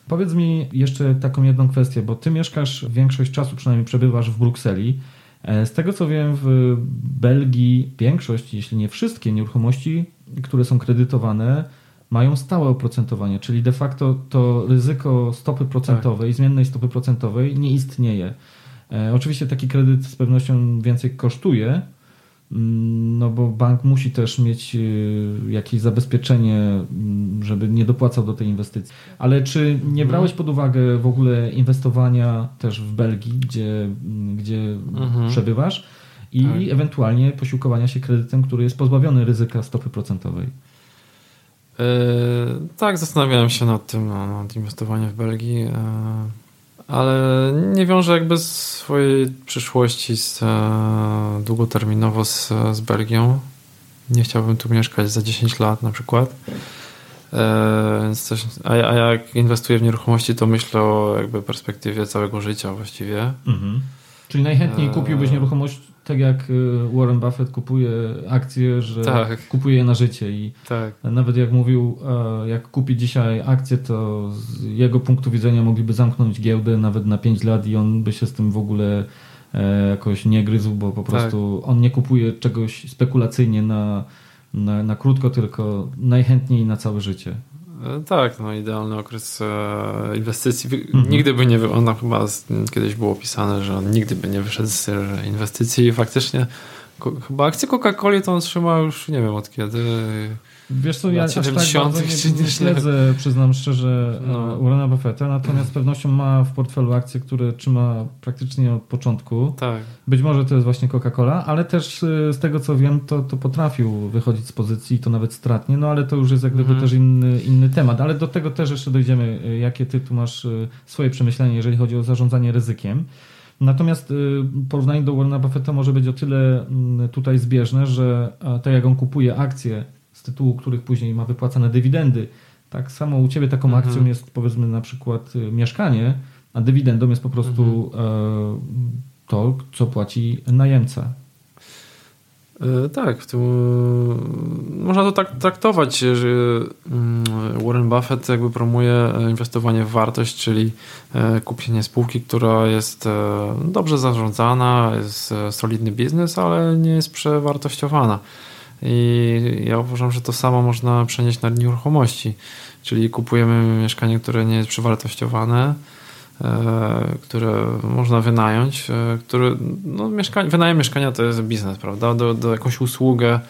Powiedz mi jeszcze taką jedną kwestię, bo ty mieszkasz, większość czasu przynajmniej przebywasz w Brukseli. Z tego co wiem, w Belgii większość, jeśli nie wszystkie nieruchomości, które są kredytowane, mają stałe oprocentowanie, czyli de facto to ryzyko stopy procentowej, zmiennej stopy procentowej nie istnieje. Oczywiście taki kredyt z pewnością więcej kosztuje, no bo bank musi też mieć jakieś zabezpieczenie, żeby nie dopłacał do tej inwestycji. Ale czy nie brałeś pod uwagę w ogóle inwestowania też w Belgii, gdzie przebywasz i ewentualnie posiłkowania się kredytem, który jest pozbawiony ryzyka stopy procentowej? Tak, zastanawiałem się nad tym, nad inwestowaniem w Belgii, ale nie wiążę jakby swojej przyszłości długoterminowo z Belgią. Nie chciałbym tu mieszkać za 10 lat na przykład. A jak inwestuję w nieruchomości, to myślę o jakby perspektywie całego życia właściwie. Czyli najchętniej kupiłbyś nieruchomość tak jak Warren Buffett kupuje akcje, że kupuje je na życie i nawet jak mówił, jak kupi dzisiaj akcje, to z jego punktu widzenia mogliby zamknąć giełdę nawet na 5 lat i on by się z tym w ogóle jakoś nie gryzł, bo po prostu on nie kupuje czegoś spekulacyjnie na krótko, tylko najchętniej na całe życie. Tak, no idealny okres inwestycji. Nigdy by nie wyszedł, no chyba kiedyś było opisane, że on nigdy by nie wyszedł z inwestycji i faktycznie chyba akcję Coca-Coli to on trzyma już nie wiem od kiedy. Wiesz co, ja aż tak bardzo nie śledzę, przyznam szczerze, Warrena Buffetta, natomiast z pewnością ma w portfelu akcje, które trzyma praktycznie od początku. Tak. Być może to jest właśnie Coca-Cola, ale też z tego co wiem, to potrafił wychodzić z pozycji i to nawet stratnie, no ale to już jest jak gdyby też inny temat, ale do tego też jeszcze dojdziemy, jakie ty tu masz swoje przemyślenie, jeżeli chodzi o zarządzanie ryzykiem. Natomiast porównanie do Warrena Buffetta może być o tyle tutaj zbieżne, że tak jak on kupuje akcje z tytułu których później ma wypłacane dywidendy. Tak samo u ciebie taką akcją jest powiedzmy na przykład mieszkanie, a dywidendą jest po prostu to, co płaci najemca. Tak, w tym, można to tak traktować, że Warren Buffett jakby promuje inwestowanie w wartość, czyli kupienie spółki, która jest dobrze zarządzana, jest solidny biznes, ale nie jest przewartościowana. I ja uważam, że to samo można przenieść na nieruchomości, czyli kupujemy mieszkanie, które nie jest przewartościowane, które można wynająć, które, no, wynajem mieszkania to jest biznes, prawda? Do jakąś usługę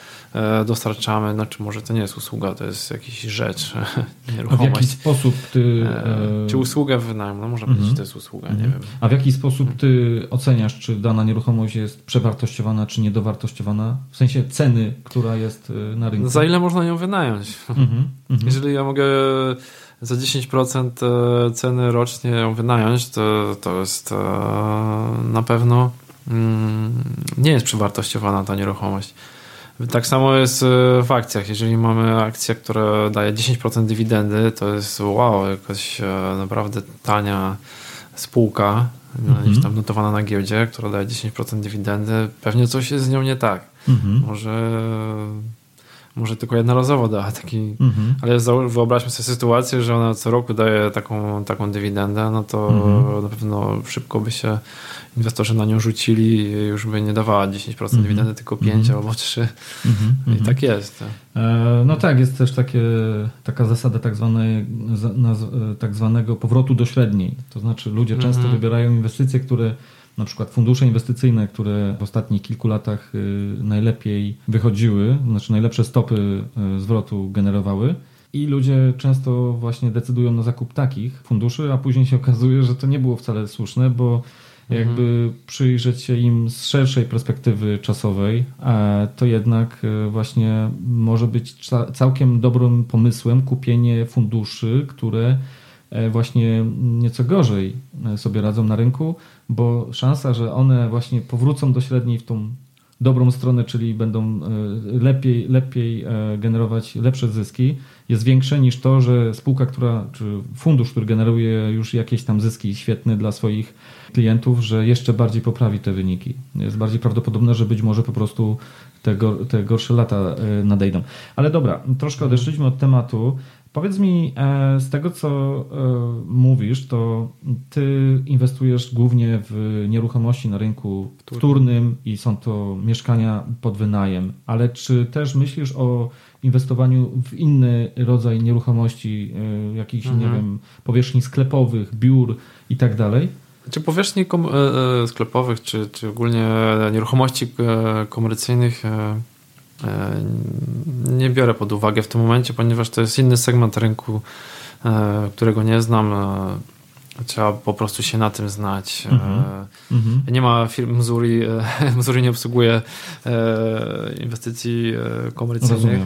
dostarczamy, znaczy może to nie jest usługa, to jest jakaś rzecz, nieruchomość. A w jaki sposób ty... Czy usługę wynajmu, no można powiedzieć, że to jest usługa, nie wiem. A w jaki sposób ty oceniasz, czy dana nieruchomość jest przewartościowana, czy niedowartościowana? W sensie ceny, która jest na rynku. Za ile można ją wynająć? Jeżeli ja mogę... za 10% ceny rocznie ją wynająć, to jest na pewno nie jest przewartościowana ta nieruchomość. Tak samo jest w akcjach. Jeżeli mamy akcję, która daje 10% dywidendy, to jest wow, jakaś naprawdę tania spółka, niż tam notowana na giełdzie, która daje 10% dywidendy. Pewnie coś jest z nią nie tak. Może tylko jednorazowo da taki, ale wyobraźmy sobie sytuację, że ona co roku daje taką dywidendę, no to na pewno szybko by się inwestorzy na nią rzucili i już by nie dawała 10% dywidendy, tylko 5 albo 3. I tak jest. No tak, jest też taka zasada tak zwanego powrotu do średniej. To znaczy ludzie często wybierają inwestycje, które na przykład fundusze inwestycyjne, które w ostatnich kilku latach najlepiej wychodziły, znaczy najlepsze stopy zwrotu generowały i ludzie często właśnie decydują na zakup takich funduszy, a później się okazuje, że to nie było wcale słuszne, bo jakby przyjrzeć się im z szerszej perspektywy czasowej, to jednak właśnie może być całkiem dobrym pomysłem kupienie funduszy, które właśnie nieco gorzej sobie radzą na rynku, bo szansa, że one właśnie powrócą do średniej w tą dobrą stronę, czyli będą lepiej generować lepsze zyski, jest większa niż to, że spółka, czy fundusz, który generuje już jakieś tam zyski świetne dla swoich klientów, że jeszcze bardziej poprawi te wyniki. Jest bardziej prawdopodobne, że być może po prostu te gorsze lata nadejdą. Ale dobra, troszkę odeszliśmy od tematu. Powiedz mi, z tego co mówisz, to ty inwestujesz głównie w nieruchomości na rynku wtórnym i są to mieszkania pod wynajem, ale czy też myślisz o inwestowaniu w inny rodzaj nieruchomości, jakichś, nie wiem, powierzchni sklepowych, biur i tak dalej? Czy powierzchni sklepowych, czy ogólnie nieruchomości komercyjnych? Nie biorę pod uwagę w tym momencie, ponieważ to jest inny segment rynku, którego nie znam. Trzeba po prostu się na tym znać. Nie ma firm Mzuri. Mzuri nie obsługuje inwestycji komercyjnych.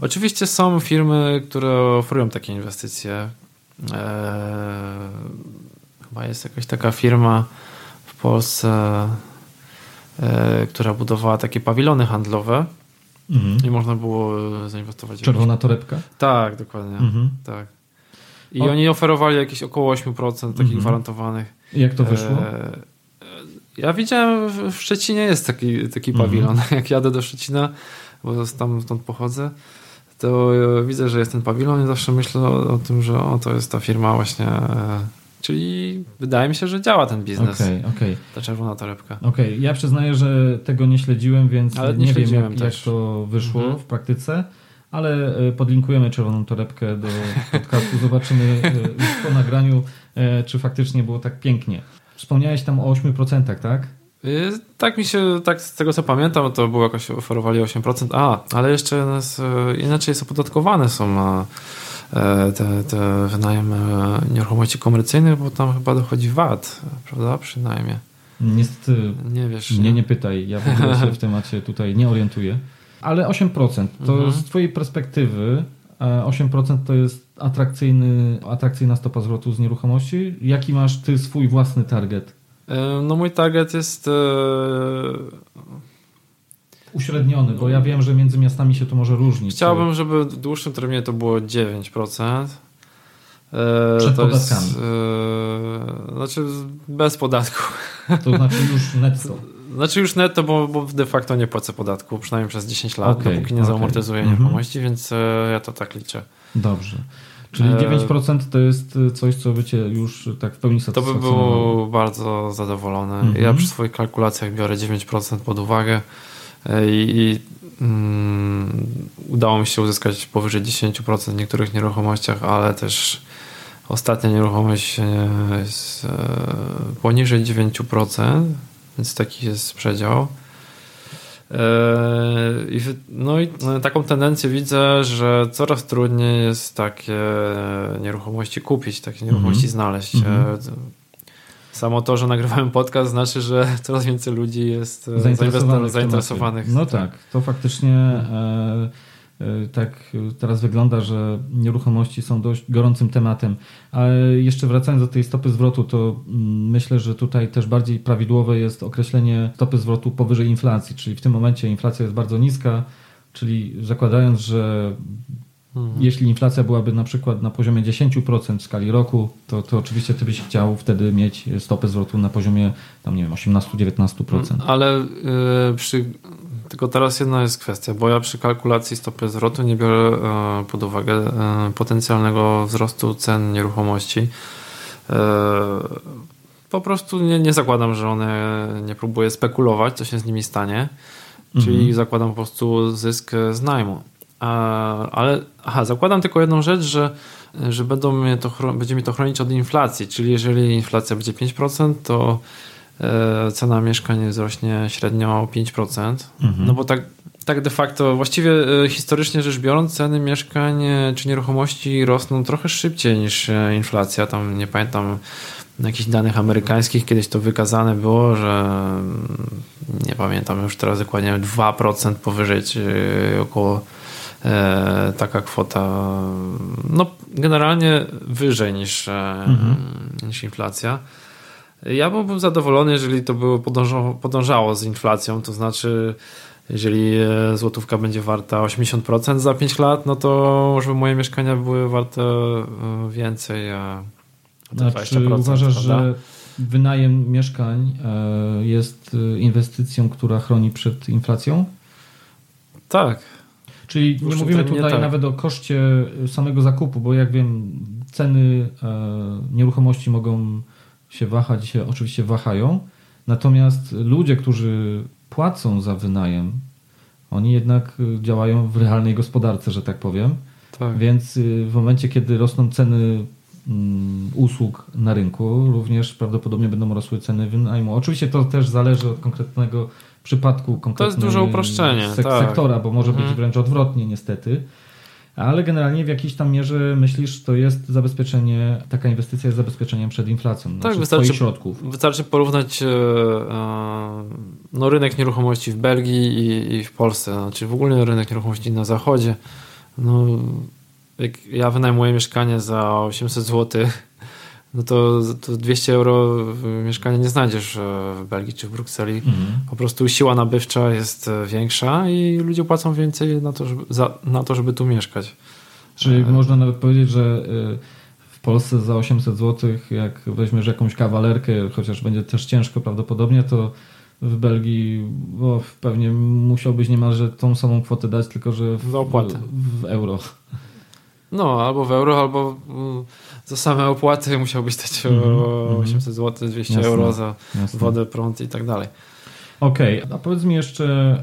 Oczywiście są firmy, które oferują takie inwestycje. Chyba jest jakaś taka firma w Polsce, która budowała takie pawilony handlowe. I można było zainwestować. Czerwona torebka? Tak, dokładnie. Tak. I oni oferowali jakieś około 8% takich gwarantowanych. I jak to wyszło? Ja widziałem, w Szczecinie jest taki pawilon. Jak jadę do Szczecina, bo stąd pochodzę, to widzę, że jest ten pawilon i zawsze myślę o tym, że to jest ta firma właśnie Czyli wydaje mi się, że działa ten biznes. Okay. Ta czerwona torebka. Okej. Ja przyznaję, że tego nie śledziłem, więc nie wiem jak to wyszło w praktyce, ale podlinkujemy czerwoną torebkę do podcastu. Zobaczymy już po nagraniu, czy faktycznie było tak pięknie. Wspomniałeś tam o 8%, tak? Tak mi się, tak z tego co pamiętam, to było jakoś oferowali 8%. Ale jeszcze inaczej jest opodatkowane są te wynajmy nieruchomości komercyjnych, bo tam chyba dochodzi VAT, prawda? Przynajmniej. Niestety, nie wiesz. Nie pytaj, ja w ogóle się w temacie tutaj nie orientuję. Ale 8% to z twojej perspektywy 8% to jest atrakcyjna stopa zwrotu z nieruchomości. Jaki masz ty swój własny target? No mój target jest uśredniony, bo ja wiem, że między miastami się to może różnić. Chciałbym, żeby w dłuższym terminie to było 9%. Przed podatkami. Znaczy bez podatku. To znaczy już netto. Znaczy już netto, bo de facto nie płacę podatku, przynajmniej przez 10 lat, dopóki nie zaamortyzuję nieruchomości, więc ja to tak liczę. Dobrze. Czyli 9% to jest coś, co bycie już tak w pełni satysfakcjonowało. To by było bardzo zadowolone. Ja przy swoich kalkulacjach biorę 9% pod uwagę i udało mi się uzyskać powyżej 10% w niektórych nieruchomościach, ale też ostatnia nieruchomość jest poniżej 9%, więc taki jest przedział. No i taką tendencję widzę, że coraz trudniej jest takie nieruchomości kupić, takie nieruchomości znaleźć. Samo to, że nagrywałem podcast, znaczy, że coraz więcej ludzi jest zainteresowanych. No tak, to faktycznie tak teraz wygląda, że nieruchomości są dość gorącym tematem. Ale jeszcze wracając do tej stopy zwrotu, to myślę, że tutaj też bardziej prawidłowe jest określenie stopy zwrotu powyżej inflacji, czyli w tym momencie inflacja jest bardzo niska, czyli zakładając, że jeśli inflacja byłaby na przykład na poziomie 10% w skali roku, to oczywiście ty byś chciał wtedy mieć stopę zwrotu na poziomie tam, nie wiem, 18-19%. Ale tylko teraz jedna jest kwestia, bo ja przy kalkulacji stopy zwrotu nie biorę pod uwagę potencjalnego wzrostu cen nieruchomości. Po prostu nie zakładam, że one nie próbuję spekulować, co się z nimi stanie, czyli zakładam po prostu zysk z najmu. Ale zakładam tylko jedną rzecz, że będzie mi to chronić od inflacji, czyli jeżeli inflacja będzie 5%, to cena mieszkań wzrośnie średnio o 5%. No bo tak de facto, właściwie historycznie rzecz biorąc, ceny mieszkań czy nieruchomości rosną trochę szybciej niż inflacja. Tam nie pamiętam jakichś danych amerykańskich, kiedyś to wykazane było, że nie pamiętam już teraz dokładnie, 2% powyżej, czy około taka kwota, no generalnie wyżej niż inflacja. Ja byłbym zadowolony, jeżeli to było podążało z inflacją, to znaczy jeżeli złotówka będzie warta 80% za 5 lat, no to żeby moje mieszkania były warte więcej, znaczy, 20%. Uważasz, że wynajem mieszkań jest inwestycją, która chroni przed inflacją? Tak. Czyli nie mówimy tutaj nawet o koszcie samego zakupu, bo jak wiem, ceny nieruchomości mogą się wahać, się oczywiście wahają, natomiast ludzie, którzy płacą za wynajem, oni jednak działają w realnej gospodarce, że tak powiem, więc w momencie, kiedy rosną ceny usług na rynku, również prawdopodobnie będą rosły ceny wynajmu. Oczywiście to też zależy od konkretnego przypadku, konkretnego to jest duże uproszczenie, sektora, bo może być wręcz odwrotnie niestety, ale generalnie w jakiejś tam mierze myślisz, to jest zabezpieczenie, taka inwestycja jest zabezpieczeniem przed inflacją, tak, znaczy swoich środków. Wystarczy porównać rynek nieruchomości w Belgii i w Polsce, znaczy w ogóle rynek nieruchomości na zachodzie. No, jak ja wynajmuję mieszkanie za 800 zł, no to 200 euro mieszkanie nie znajdziesz w Belgii czy w Brukseli. Po prostu siła nabywcza jest większa i ludzie płacą więcej na to, żeby tu mieszkać. Czyli można nawet powiedzieć, że w Polsce za 800 zł, jak weźmiesz jakąś kawalerkę, chociaż będzie też ciężko prawdopodobnie, to w Belgii pewnie musiałbyś niemalże tą samą kwotę dać, tylko że w euro. No, albo w euro, albo za same opłaty musiałbyś dać 800 zł, 200 jasne, euro za jasne. Wodę, prąd i tak dalej. Okej, a powiedz mi jeszcze,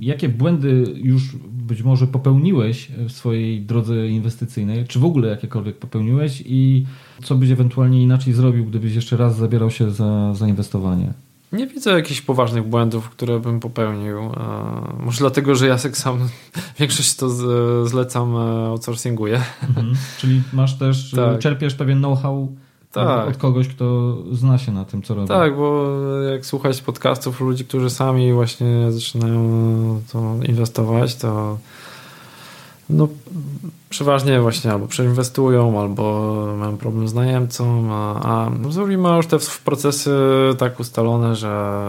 jakie błędy już być może popełniłeś w swojej drodze inwestycyjnej, czy w ogóle jakiekolwiek popełniłeś i co byś ewentualnie inaczej zrobił, gdybyś jeszcze raz zabierał się za zainwestowanie? Nie widzę jakichś poważnych błędów, które bym popełnił. Może dlatego, że Jacek sam większość to zlecam, outsourcinguję. Mhm. Czyli masz też, tak. Czerpiesz pewien know-how tak. od kogoś, kto zna się na tym, co robi. Tak, bo jak słuchać podcastów ludzi, którzy sami właśnie zaczynają to inwestować, to no przeważnie właśnie albo przeinwestują, albo mają problem z najemcą, a Mzuri ma już te procesy tak ustalone, że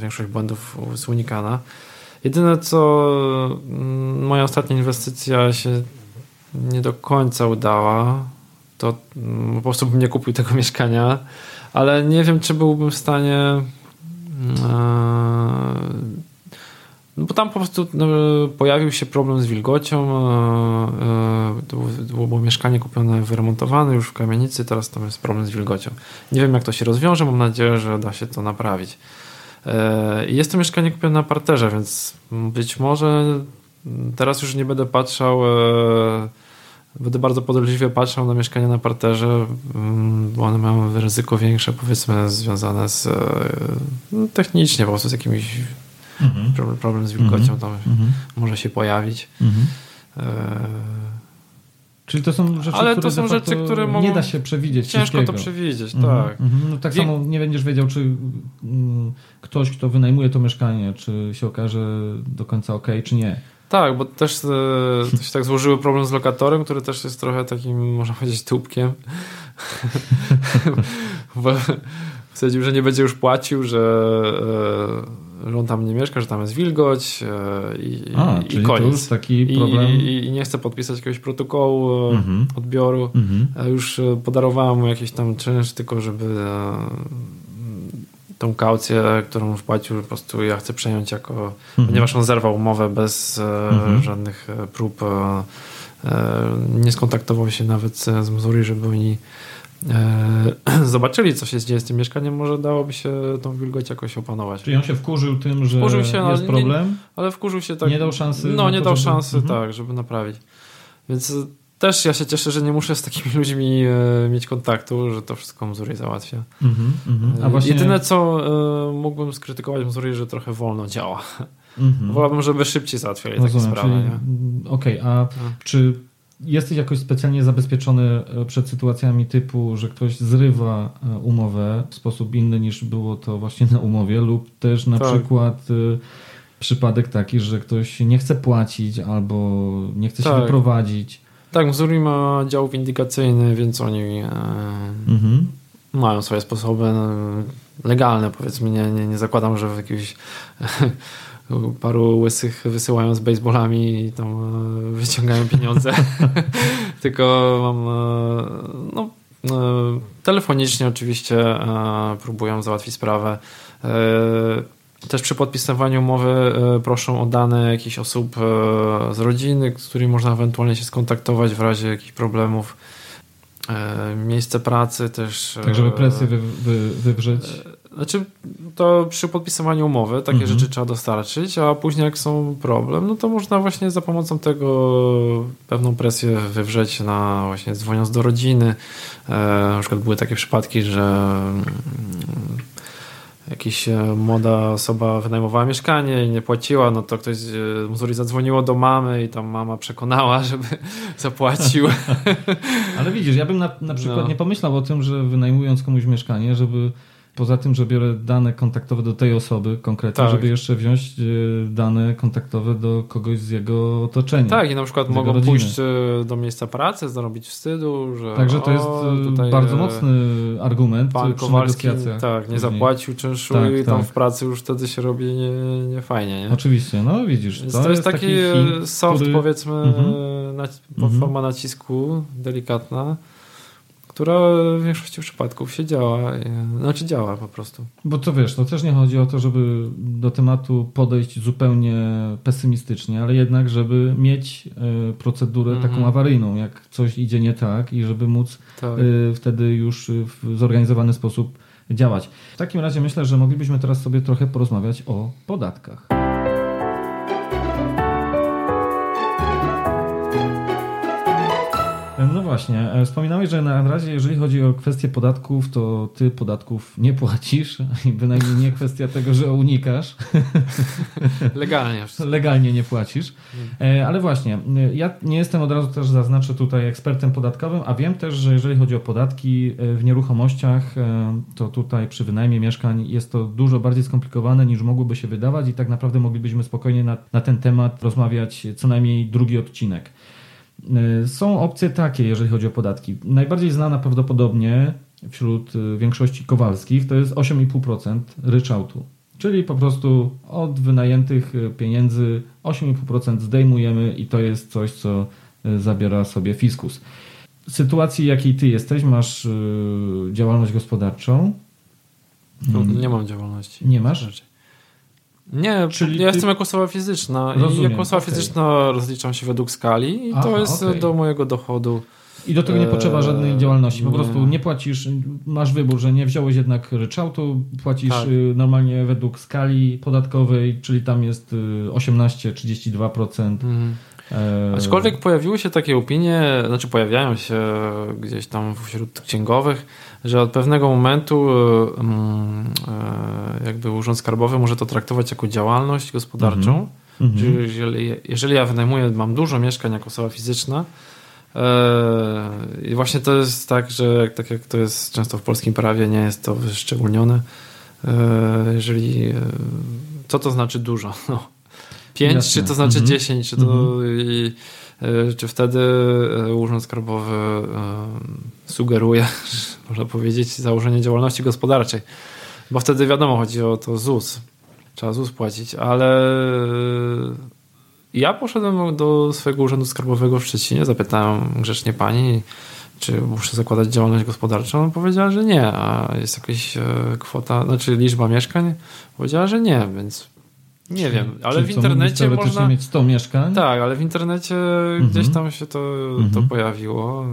większość błędów jest unikana. Jedyne co moja ostatnia inwestycja się nie do końca udała, to po prostu bym nie kupił tego mieszkania, ale nie wiem, czy byłbym w stanie no bo tam po prostu pojawił się problem z wilgocią. To było mieszkanie kupione, wyremontowane już w kamienicy, teraz tam jest problem z wilgocią. Nie wiem, jak to się rozwiąże, mam nadzieję, że da się to naprawić. Jest to mieszkanie kupione na parterze, więc być może teraz już nie będę patrzał, będę bardzo podejrzliwie patrzał na mieszkania na parterze, bo one mają ryzyko większe, powiedzmy, związane z technicznie po prostu z jakimiś problem z wilgocią tam może się pojawić. Czyli to są rzeczy, ale które, to są rzeczy, które mogą... nie da się przewidzieć. Ciężko wszystkiego. To przewidzieć, tak. No, tak samo nie będziesz wiedział, czy ktoś, kto wynajmuje to mieszkanie, czy się okaże do końca okej, czy nie. Tak, bo też to się tak złożyły problem z lokatorem, który też jest trochę takim, można powiedzieć, tubkiem. Bo stwierdził, że nie będzie już płacił, że on tam nie mieszka, że tam jest wilgoć i koniec. To już taki problem. I nie chce podpisać jakiegoś protokołu odbioru. Już podarowałem mu jakiś tam czynsz, tylko żeby tą kaucję, którą wpłacił, po prostu ja chcę przejąć jako... Ponieważ on zerwał umowę bez żadnych prób. Nie skontaktował się nawet z Mzuri, żeby oni zobaczyli, co się dzieje z tym mieszkaniem, może dałoby się tą wilgoć jakoś opanować. Czyli on się wkurzył tym, że wkurzył się, jest problem? Ale wkurzył się tak... Nie dał szansy? No, nie dał szansy, tak, żeby naprawić. Więc też ja się cieszę, że nie muszę z takimi ludźmi mieć kontaktu, że to wszystko Mzuri załatwia. A właśnie... Jedyne, co mógłbym skrytykować Mzuri, że trochę wolno działa. Wolałbym, żeby szybciej załatwiali takie sprawy. Czyli... Okej, a czy... Jesteś jakoś specjalnie zabezpieczony przed sytuacjami typu, że ktoś zrywa umowę w sposób inny niż było to właśnie na umowie, lub też na przykład przypadek taki, że ktoś nie chce płacić albo nie chce się wyprowadzić. Tak, Mzuri ma dział windykacyjny, więc oni mają swoje sposoby legalne, powiedzmy. Nie zakładam, że w jakiejś... paru łysych wysyłają z baseballami i tam wyciągają pieniądze. Tylko mam telefonicznie oczywiście próbują załatwić sprawę. Też przy podpisywaniu umowy proszą o dane jakichś osób z rodziny, z którymi można ewentualnie się skontaktować w razie jakichś problemów. Miejsce pracy też. Tak, żeby presję wywrzeć. Znaczy, to przy podpisywaniu umowy takie rzeczy trzeba dostarczyć, a później jak są problem, no to można właśnie za pomocą tego pewną presję wywrzeć na właśnie dzwoniąc do rodziny. Na przykład były takie przypadki, że jakaś młoda osoba wynajmowała mieszkanie i nie płaciła, no to ktoś z Mzuri zadzwoniło do mamy i tam mama przekonała, żeby zapłacił. Ale widzisz, ja bym na przykład nie pomyślał o tym, że wynajmując komuś mieszkanie, żeby poza tym, że biorę dane kontaktowe do tej osoby konkretnie, żeby jeszcze wziąć dane kontaktowe do kogoś z jego otoczenia. Tak, i na przykład mogą pójść do miejsca pracy, zarobić wstydu. Że także to jest bardzo mocny argument przy negocjacjach. Tak, nie zapłacił czynszu i tam w pracy już wtedy się robi niefajnie. Nie? Oczywiście, no widzisz. To jest taki hint, soft, powiedzmy, forma nacisku, delikatna, która w większości przypadków się działa, znaczy działa po prostu. Bo to wiesz, to też nie chodzi o to, żeby do tematu podejść zupełnie pesymistycznie, ale jednak, żeby mieć procedurę taką awaryjną, jak coś idzie nie tak i żeby móc wtedy już w zorganizowany sposób działać. W takim razie myślę, że moglibyśmy teraz sobie trochę porozmawiać o podatkach. No właśnie, wspominałeś, że na razie jeżeli chodzi o kwestię podatków, to ty podatków nie płacisz i bynajmniej nie kwestia tego, że unikasz. Legalnie. Legalnie nie płacisz. Ale właśnie, ja nie jestem, od razu też zaznaczę tutaj, ekspertem podatkowym, a wiem też, że jeżeli chodzi o podatki w nieruchomościach, to tutaj przy wynajmie mieszkań jest to dużo bardziej skomplikowane niż mogłoby się wydawać i tak naprawdę moglibyśmy spokojnie na ten temat rozmawiać co najmniej drugi odcinek. Są opcje takie, jeżeli chodzi o podatki. Najbardziej znana prawdopodobnie wśród większości Kowalskich to jest 8,5% ryczałtu. Czyli po prostu od wynajętych pieniędzy 8,5% zdejmujemy i to jest coś, co zabiera sobie fiskus. W sytuacji, jakiej ty jesteś, masz działalność gospodarczą? Nie mam działalności. Nie masz? Nie, czyli ja jestem jako osoba fizyczna. Rozumiem, i jako osoba fizyczna rozliczam się według skali i to jest do mojego dochodu. I do tego nie potrzeba żadnej działalności. Po prostu nie płacisz, masz wybór, że nie wziąłeś jednak ryczałtu, płacisz normalnie według skali podatkowej, czyli tam jest 18-32%. Aczkolwiek pojawiły się takie opinie, znaczy pojawiają się gdzieś tam wśród księgowych, że od pewnego momentu jakby Urząd Skarbowy może to traktować jako działalność gospodarczą. Mm-hmm. Czyli jeżeli ja wynajmuję, mam dużo mieszkań jako osoba fizyczna i właśnie to jest tak, że tak jak to jest często w polskim prawie, nie jest to wyszczególnione. Jeżeli co to znaczy dużo? No. 5, czy to znaczy 10, czy wtedy Urząd Skarbowy sugeruje, można powiedzieć, założenie działalności gospodarczej, bo wtedy wiadomo, chodzi o to ZUS, trzeba ZUS płacić, ale ja poszedłem do swojego Urzędu Skarbowego w Szczecinie, zapytałem grzecznie pani, czy muszę zakładać działalność gospodarczą, ona powiedziała, że nie, a jest jakaś kwota, znaczy liczba mieszkań, powiedziała, że nie, więc nie wiem, ale w internecie można mieć 100 mieszkań? Tak, ale w internecie gdzieś tam się to pojawiło.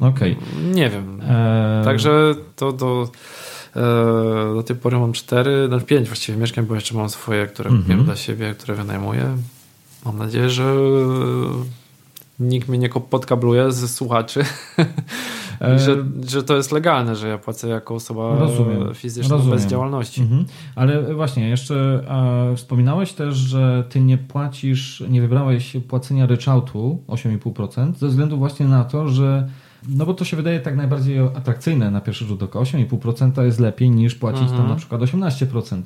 Okej. Nie wiem. Także to do tej pory mam 5 właściwie mieszkań, bo jeszcze mam swoje, które kupiłem dla siebie, które wynajmuję. Mam nadzieję, że nikt mnie nie podkabluje ze słuchaczy. Że to jest legalne, że ja płacę jako osoba fizyczna bez działalności. Ale właśnie, jeszcze wspominałeś też, że ty nie płacisz, nie wybrałeś płacenia ryczałtu 8,5% ze względu właśnie na to, że no bo to się wydaje tak najbardziej atrakcyjne na pierwszy rzut oka. 8,5% jest lepiej niż płacić tam na przykład 18%.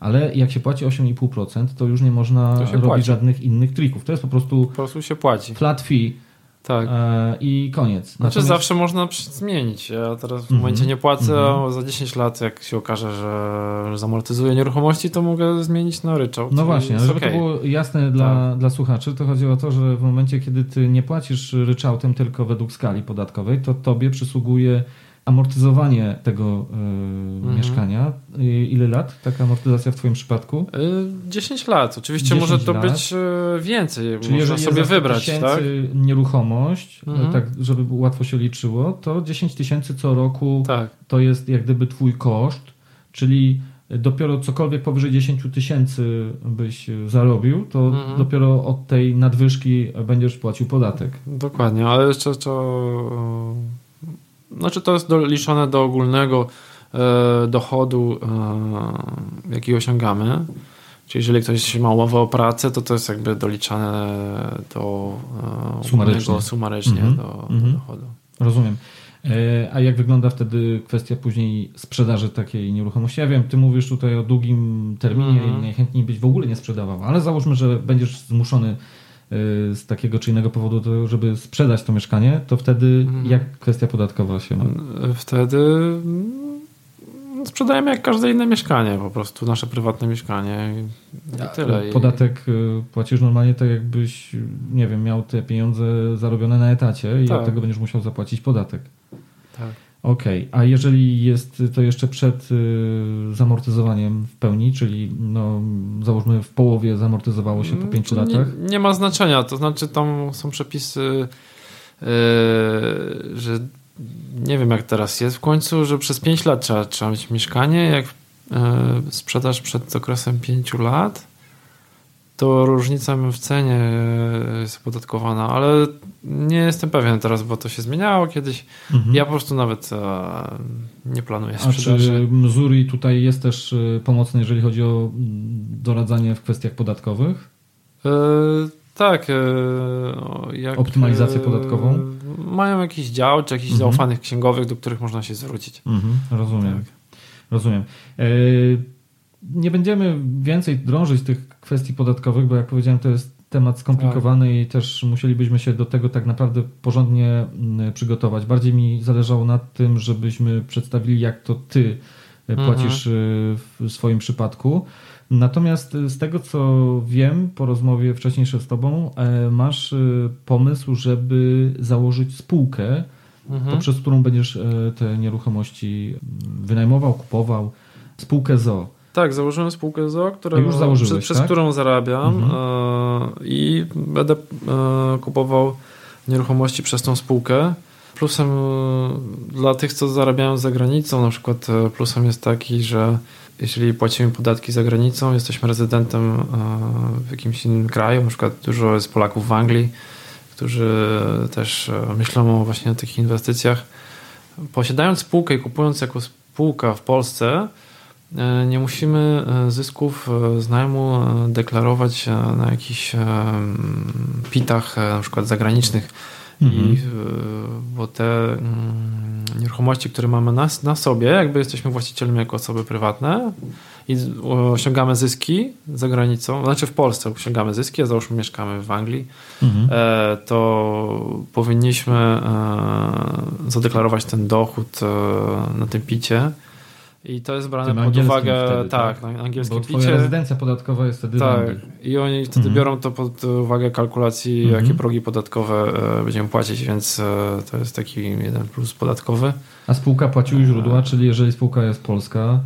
Ale jak się płaci 8,5%, to już nie można robić żadnych innych trików. To jest po prostu się płaci. Flat fee. Tak. I koniec. Natomiast zawsze można zmienić. Ja teraz w momencie nie płacę, a za 10 lat, jak się okaże, że zamortyzuję nieruchomości, to mogę zmienić na ryczałt. No właśnie, żeby to było jasne dla słuchaczy, to chodzi o to, że w momencie, kiedy ty nie płacisz ryczałtem tylko według skali podatkowej, to tobie przysługuje amortyzowanie tego mieszkania. Ile lat taka amortyzacja w twoim przypadku? 10 lat. Oczywiście 10 może to lat. Być więcej. Czyli można sobie wybrać. Tak? Nieruchomość, tak żeby łatwo się liczyło, to 10 tysięcy co roku to jest jak gdyby twój koszt, czyli dopiero cokolwiek powyżej 10 tysięcy byś zarobił, to dopiero od tej nadwyżki będziesz płacił podatek. Dokładnie, ale jeszcze to... Znaczy to jest doliczone do ogólnego dochodu, jaki osiągamy. Czyli jeżeli ktoś ma umowę o pracę, to jest jakby doliczane do sumarycznie do dochodu. Rozumiem. A jak wygląda wtedy kwestia później sprzedaży takiej nieruchomości? Ja wiem, ty mówisz tutaj o długim terminie i najchętniej byś w ogóle nie sprzedawał, ale załóżmy, że będziesz zmuszony z takiego czy innego powodu, to żeby sprzedać to mieszkanie, to wtedy jak kwestia podatkowa się ma? Wtedy sprzedajemy jak każde inne mieszkanie, po prostu nasze prywatne mieszkanie i tyle. Podatek płacisz normalnie tak jakbyś, nie wiem, miał te pieniądze zarobione na etacie i od tego będziesz musiał zapłacić podatek. Tak. Okej, a jeżeli jest to jeszcze przed zamortyzowaniem w pełni, czyli no, załóżmy w połowie zamortyzowało się po 5 latach? Nie ma znaczenia, to znaczy tam są przepisy, że nie wiem jak teraz jest w końcu, że przez 5 lat trzeba mieć mieszkanie, jak sprzedasz przed okresem 5 lat, to różnica w cenie jest opodatkowana, ale nie jestem pewien teraz, bo to się zmieniało kiedyś. Mhm. Ja po prostu nawet nie planuję sprzedaży. A czy Mzuri tutaj jest też pomocny, jeżeli chodzi o doradzanie w kwestiach podatkowych? Tak. Optymalizację podatkową? Mają jakiś dział, czy jakichś zaufanych księgowych, do których można się zwrócić. Mhm. Rozumiem. Tak. Rozumiem. Nie będziemy więcej drążyć tych kwestii podatkowych, bo jak powiedziałem, to jest temat skomplikowany i też musielibyśmy się do tego tak naprawdę porządnie przygotować. Bardziej mi zależało na tym, żebyśmy przedstawili, jak to ty płacisz w swoim przypadku. Natomiast z tego, co wiem po rozmowie wcześniejszej z tobą, masz pomysł, żeby założyć spółkę, poprzez którą będziesz te nieruchomości wynajmował, kupował. Spółkę z o.o. Tak, założyłem spółkę z o.o., przez którą zarabiam i będę kupował nieruchomości przez tą spółkę. Plusem dla tych, co zarabiają za granicą, na przykład plusem jest taki, że jeżeli płacimy podatki za granicą, jesteśmy rezydentem w jakimś innym kraju, na przykład dużo jest Polaków w Anglii, którzy też myślą właśnie o tych inwestycjach. Posiadając spółkę i kupując jako spółka w Polsce, nie musimy zysków z najmu deklarować na jakichś pitach na przykład zagranicznych, bo te nieruchomości, które mamy na sobie, jakby jesteśmy właścicielami jako osoby prywatne i osiągamy zyski za granicą, znaczy w Polsce osiągamy zyski, a załóżmy mieszkamy w Anglii, to powinniśmy zadeklarować ten dochód na tym picie. I to jest brane pod uwagę wtedy, na angielskim picie. Bo twoja rezydencja podatkowa jest wtedy w Anglii. I oni wtedy biorą to pod uwagę kalkulacji, jakie progi podatkowe będziemy płacić, więc to jest taki jeden plus podatkowy. A spółka płaci u źródła, czyli jeżeli spółka jest polska,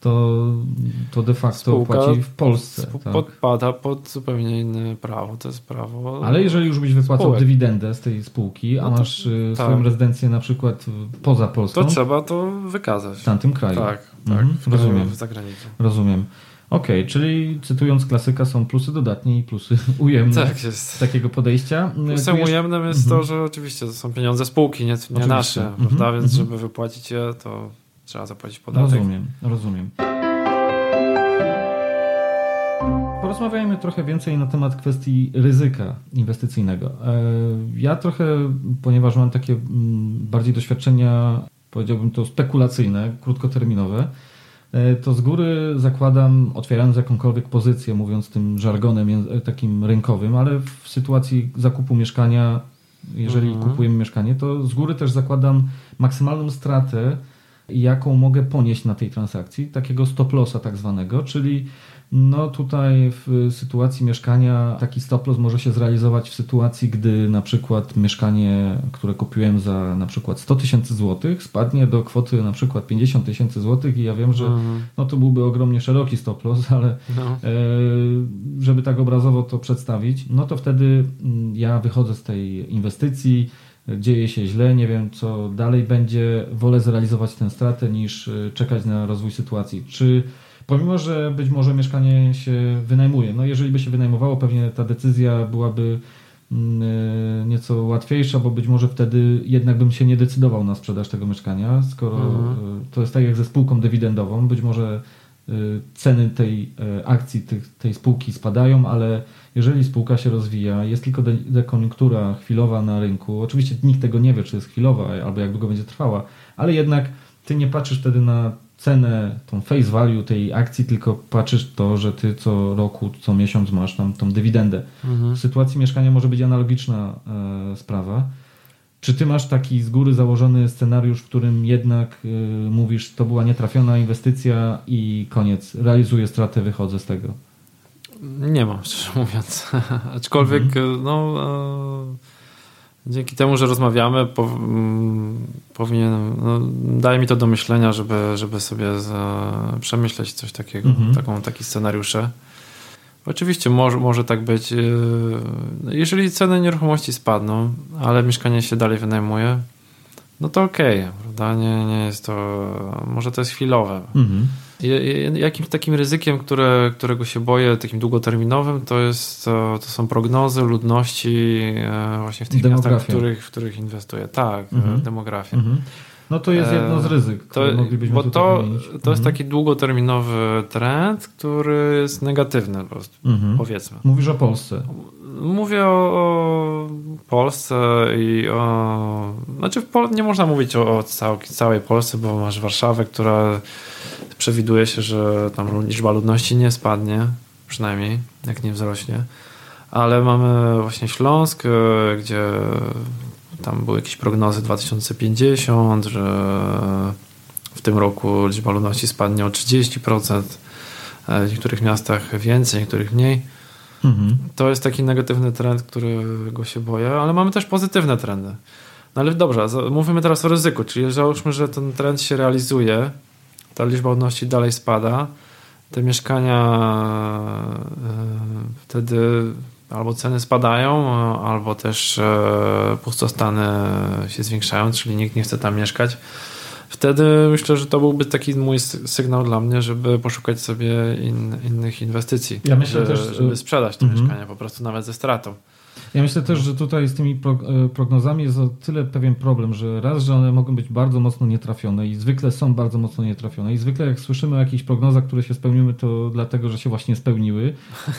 to de facto spółka płaci w Polsce. Podpada pod zupełnie inne prawo, to jest prawo. Ale jeżeli już byś wypłacał dywidendę z tej spółki, a masz swoją rezydencję na przykład poza Polską, to trzeba to wykazać. W tamtym kraju. Rozumiem. Okej, czyli cytując klasyka, są plusy dodatnie i plusy ujemne takiego podejścia. Plusem ujemnym jest to, że oczywiście to są pieniądze spółki, nie nasze, prawda? Więc żeby wypłacić je, to trzeba zapłacić podatek. Rozumiem. Porozmawiajmy trochę więcej na temat kwestii ryzyka inwestycyjnego. Ja trochę, ponieważ mam takie bardziej doświadczenia, powiedziałbym to spekulacyjne, krótkoterminowe, to z góry zakładam, otwierając jakąkolwiek pozycję, mówiąc tym żargonem takim rynkowym, ale w sytuacji zakupu mieszkania, jeżeli kupujemy mieszkanie, to z góry też zakładam maksymalną stratę, jaką mogę ponieść na tej transakcji, takiego stop lossa tak zwanego, czyli no tutaj w sytuacji mieszkania taki stop loss może się zrealizować w sytuacji, gdy na przykład mieszkanie, które kupiłem za na przykład 100 000 złotych, spadnie do kwoty na przykład 50 000 złotych i ja wiem, że no to byłby ogromnie szeroki stop loss, ale żeby tak obrazowo to przedstawić, no to wtedy ja wychodzę z tej inwestycji, dzieje się źle, nie wiem co dalej będzie, wolę zrealizować tę stratę niż czekać na rozwój sytuacji. Czy pomimo, że być może mieszkanie się wynajmuje, no jeżeli by się wynajmowało, pewnie ta decyzja byłaby nieco łatwiejsza, bo być może wtedy jednak bym się nie decydował na sprzedaż tego mieszkania, skoro to jest tak jak ze spółką dywidendową, być może ceny tej akcji, tej spółki spadają, ale jeżeli spółka się rozwija, jest tylko dekoniunktura chwilowa na rynku, oczywiście nikt tego nie wie, czy jest chwilowa albo jak długo będzie trwała, ale jednak ty nie patrzysz wtedy na cenę, tą face value tej akcji, tylko patrzysz to, że ty co roku, co miesiąc masz tam tą dywidendę. W sytuacji mieszkania może być analogiczna sprawa. Czy ty masz taki z góry założony scenariusz, w którym jednak mówisz, to była nietrafiona inwestycja i koniec, realizuję stratę, wychodzę z tego? Nie mam, szczerze mówiąc. Aczkolwiek Dzięki temu, że rozmawiamy, powinienem, no, daje mi to do myślenia, żeby sobie przemyśleć coś takiego, taki scenariusze. Oczywiście może tak być, jeżeli ceny nieruchomości spadną, ale mieszkanie się dalej wynajmuje, no to okej, prawda? Nie jest to, może to jest chwilowe. Jakimś takim ryzykiem, którego się boję, takim długoterminowym, to są prognozy ludności właśnie w tych miastach, w których inwestuję. Tak, demografię. No to jest jedno z ryzyk, które moglibyśmy wymienić. To jest taki długoterminowy trend, który jest negatywny po prostu, powiedzmy. Mówisz o Polsce. Mówię o Polsce i o... Znaczy nie można mówić o całej Polsce, bo masz Warszawę, która przewiduje się, że tam liczba ludności nie spadnie, przynajmniej, jak nie wzrośnie. Ale mamy właśnie Śląsk, gdzie tam były jakieś prognozy 2050, że w tym roku liczba ludności spadnie o 30%, w niektórych miastach więcej, w niektórych mniej. To jest taki negatywny trend, którego się boję, ale mamy też pozytywne trendy. No ale dobrze, mówimy teraz o ryzyku, czyli załóżmy, że ten trend się realizuje, ta liczba ludności dalej spada, te mieszkania wtedy albo ceny spadają, albo też pustostany się zwiększają, czyli nikt nie chce tam mieszkać. Wtedy myślę, że to byłby taki mój sygnał dla mnie, żeby poszukać sobie innych inwestycji. Ja myślę żeby sprzedać te mieszkania po prostu nawet ze stratą. Ja myślę też, że tutaj z tymi prognozami jest o tyle pewien problem, że raz, że one mogą być bardzo mocno nietrafione i zwykle są bardzo mocno nietrafione i zwykle jak słyszymy o jakichś prognozach, które się spełniły, to dlatego, że się właśnie spełniły,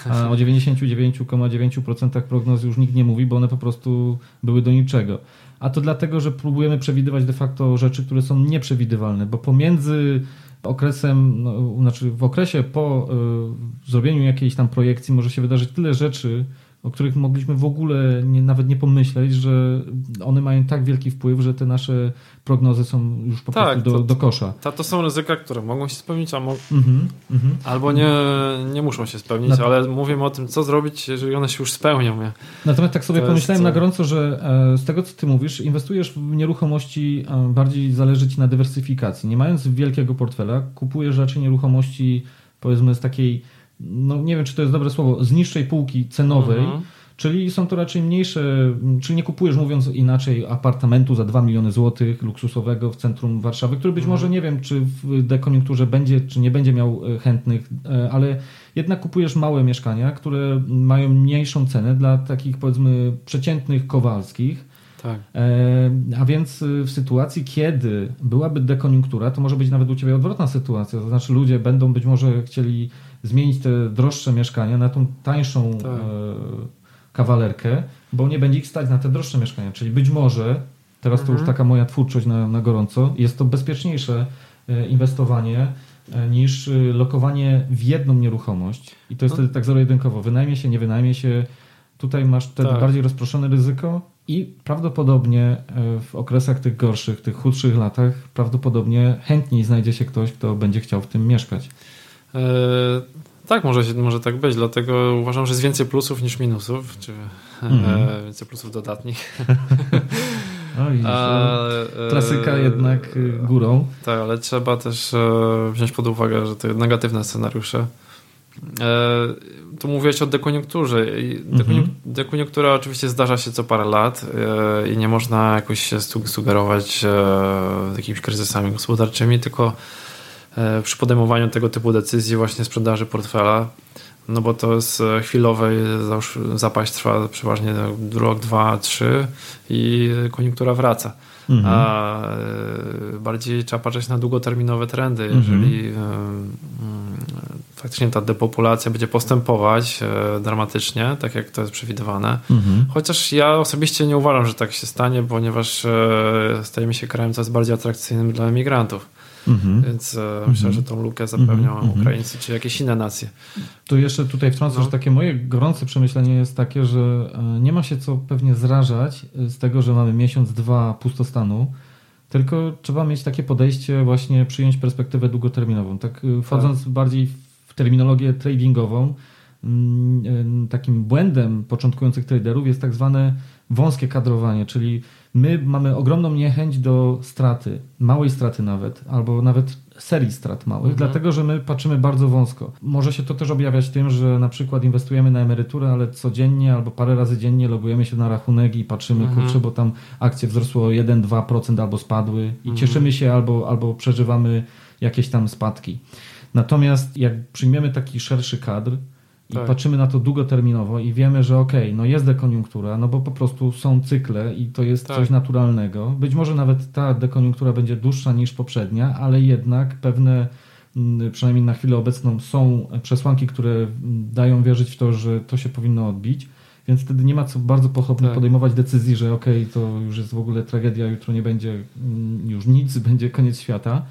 a o 99,9% prognoz już nikt nie mówi, bo one po prostu były do niczego. A to dlatego, że próbujemy przewidywać de facto rzeczy, które są nieprzewidywalne, bo pomiędzy okresem, w okresie po zrobieniu jakiejś tam projekcji może się wydarzyć tyle rzeczy, o których mogliśmy w ogóle nawet nie pomyśleć, że one mają tak wielki wpływ, że te nasze prognozy są już po prostu do kosza. To są ryzyka, które mogą się spełnić, albo nie muszą się spełnić, ale mówimy o tym, co zrobić, jeżeli one się już spełnią. Natomiast tak sobie pomyślałem na gorąco, że z tego, co ty mówisz, inwestujesz w nieruchomości, bardziej zależy ci na dywersyfikacji. Nie mając wielkiego portfela, kupujesz raczej nieruchomości, powiedzmy, z takiej, nie wiem, czy to jest dobre słowo, z niższej półki cenowej, czyli są to raczej mniejsze, czyli nie kupujesz, mówiąc inaczej, apartamentu za 2 miliony złotych luksusowego w centrum Warszawy, który być może, nie wiem, czy w dekoniunkturze będzie, czy nie będzie miał chętnych, ale jednak kupujesz małe mieszkania, które mają mniejszą cenę dla takich, powiedzmy, przeciętnych Kowalskich. Tak. A więc w sytuacji, kiedy byłaby dekoniunktura, to może być nawet u ciebie odwrotna sytuacja, to znaczy ludzie będą być może chcieli zmienić te droższe mieszkania na tą tańszą kawalerkę, bo nie będzie ich stać na te droższe mieszkania, czyli być może, teraz to już taka moja twórczość na gorąco, jest to bezpieczniejsze inwestowanie niż lokowanie w jedną nieruchomość i to jest wtedy tak zero-jedynkowo, wynajmie się, nie wynajmie się, tutaj masz wtedy bardziej rozproszone ryzyko. I prawdopodobnie w okresach tych gorszych, tych chudszych latach prawdopodobnie chętniej znajdzie się ktoś, kto będzie chciał w tym mieszkać. Tak, może tak być, dlatego uważam, że jest więcej plusów niż minusów, czy więcej plusów dodatnich. Klasyka jednak górą. Tak, ale trzeba też wziąć pod uwagę, że te negatywne scenariusze. Tu mówiłeś o dekoniunkturze. Dekoniunktura oczywiście zdarza się co parę lat i nie można jakoś się sugerować jakimiś kryzysami gospodarczymi, tylko przy podejmowaniu tego typu decyzji właśnie sprzedaży portfela, no bo to jest chwilowe, zapaść trwa przeważnie rok, dwa, trzy i koniunktura wraca. A bardziej trzeba patrzeć na długoterminowe trendy. Jeżeli faktycznie ta depopulacja będzie postępować dramatycznie, tak jak to jest przewidywane. Chociaż ja osobiście nie uważam, że tak się stanie, ponieważ stajemy się krajem coraz bardziej atrakcyjnym dla emigrantów. Więc myślę, że tą lukę zapełnią Ukraińcy czy jakieś inne nacje. Tu jeszcze tutaj wtrącę, że takie moje gorące przemyślenie jest takie, że nie ma się co pewnie zrażać z tego, że mamy miesiąc, dwa pustostanu, tylko trzeba mieć takie podejście, właśnie przyjąć perspektywę długoterminową. Tak wchodząc bardziej w terminologię tradingową, takim błędem początkujących traderów jest tak zwane wąskie kadrowanie, czyli my mamy ogromną niechęć do straty, małej straty nawet, albo nawet serii strat małych, dlatego że my patrzymy bardzo wąsko. Może się to też objawiać tym, że na przykład inwestujemy na emeryturę, ale codziennie albo parę razy dziennie logujemy się na rachunek i patrzymy, kurczę, bo tam akcje wzrosło 1-2% albo spadły i cieszymy się albo przeżywamy jakieś tam spadki. Natomiast jak przyjmiemy taki szerszy kadr, i patrzymy na to długoterminowo i wiemy, że okej, no jest dekoniunktura, no bo po prostu są cykle i to jest coś naturalnego. Być może nawet ta dekoniunktura będzie dłuższa niż poprzednia, ale jednak pewne, przynajmniej na chwilę obecną, są przesłanki, które dają wierzyć w to, że to się powinno odbić. Więc wtedy nie ma co bardzo pochopnie podejmować decyzji, że to już jest w ogóle tragedia, jutro nie będzie już nic, będzie koniec świata.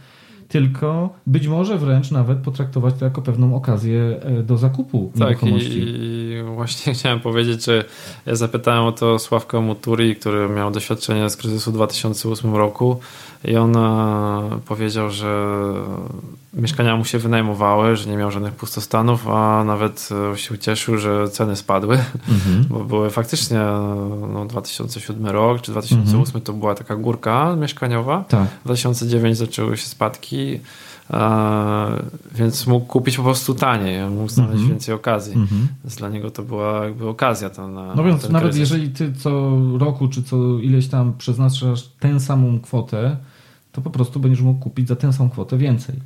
Tylko być może wręcz nawet potraktować to jako pewną okazję do zakupu nieruchomości. I właśnie chciałem powiedzieć, że ja zapytałem o to Sławka Muturi, który miał doświadczenie z kryzysu w 2008 roku i on powiedział, że mieszkania mu się wynajmowały, że nie miał żadnych pustostanów, a nawet się ucieszył, że ceny spadły, bo były faktycznie 2007 rok czy 2008 to była taka górka mieszkaniowa, w 2009 zaczęły się spadki, więc mógł kupić po prostu taniej, mógł znaleźć więcej okazji. Więc dla niego to była jakby okazja. Więc nawet kryzys. Jeżeli ty co roku czy co ileś tam przeznaczasz tę samą kwotę, to po prostu będziesz mógł kupić za tę samą kwotę więcej.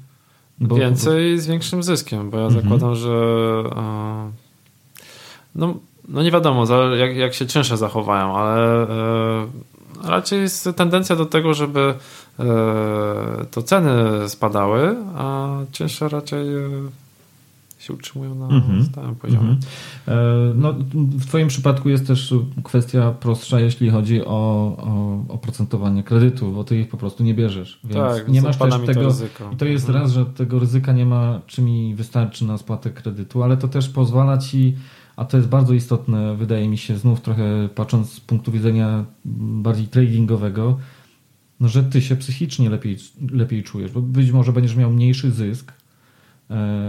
Więcej z większym zyskiem, bo ja zakładam, że nie wiadomo jak się czynsze zachowają, ale raczej jest tendencja do tego, żeby to ceny spadały, a czynsze raczej się utrzymują na stałym poziomie. W twoim przypadku jest też kwestia prostsza, jeśli chodzi o oprocentowanie kredytu, bo ty ich po prostu nie bierzesz. Więc nie masz też tego ryzyka. I to jest raz, że tego ryzyka nie ma, czy mi wystarczy na spłatę kredytu, ale to też pozwala ci, a to jest bardzo istotne, wydaje mi się, znów trochę patrząc z punktu widzenia bardziej tradingowego, że ty się psychicznie lepiej czujesz, bo być może będziesz miał mniejszy zysk,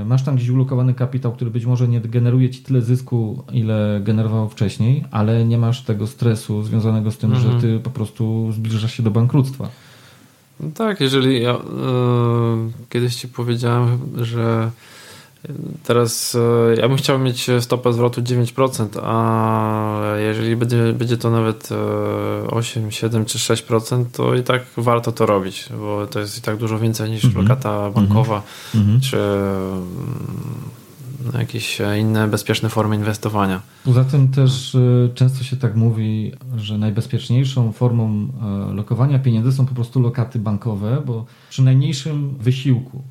masz tam gdzieś ulokowany kapitał, który być może nie generuje ci tyle zysku, ile generował wcześniej, ale nie masz tego stresu związanego z tym, że ty po prostu zbliżasz się do bankructwa. Jeżeli ja kiedyś ci powiedziałem, że teraz ja bym chciał mieć stopę zwrotu 9%, a jeżeli będzie to nawet 8, 7 czy 6%, to i tak warto to robić, bo to jest i tak dużo więcej niż lokata bankowa czy jakieś inne bezpieczne formy inwestowania. Poza tym też często się tak mówi, że najbezpieczniejszą formą lokowania pieniędzy są po prostu lokaty bankowe, bo przy najmniejszym wysiłku.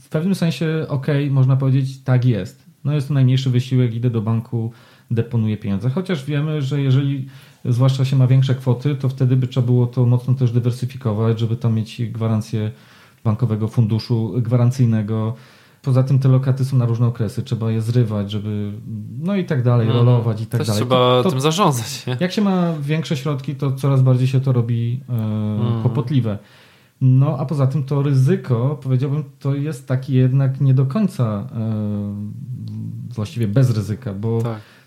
W pewnym sensie można powiedzieć, tak jest. Jest to najmniejszy wysiłek, idę do banku, deponuję pieniądze. Chociaż wiemy, że jeżeli zwłaszcza się ma większe kwoty, to wtedy by trzeba było to mocno też dywersyfikować, żeby tam mieć gwarancję bankowego funduszu gwarancyjnego. Poza tym te lokaty są na różne okresy, trzeba je zrywać, żeby i tak dalej, rolować i tak dalej. Trzeba tym zarządzać. Nie? Jak się ma większe środki, to coraz bardziej się to robi kłopotliwe. A poza tym to ryzyko, powiedziałbym, to jest taki jednak nie do końca właściwie bez ryzyka, bo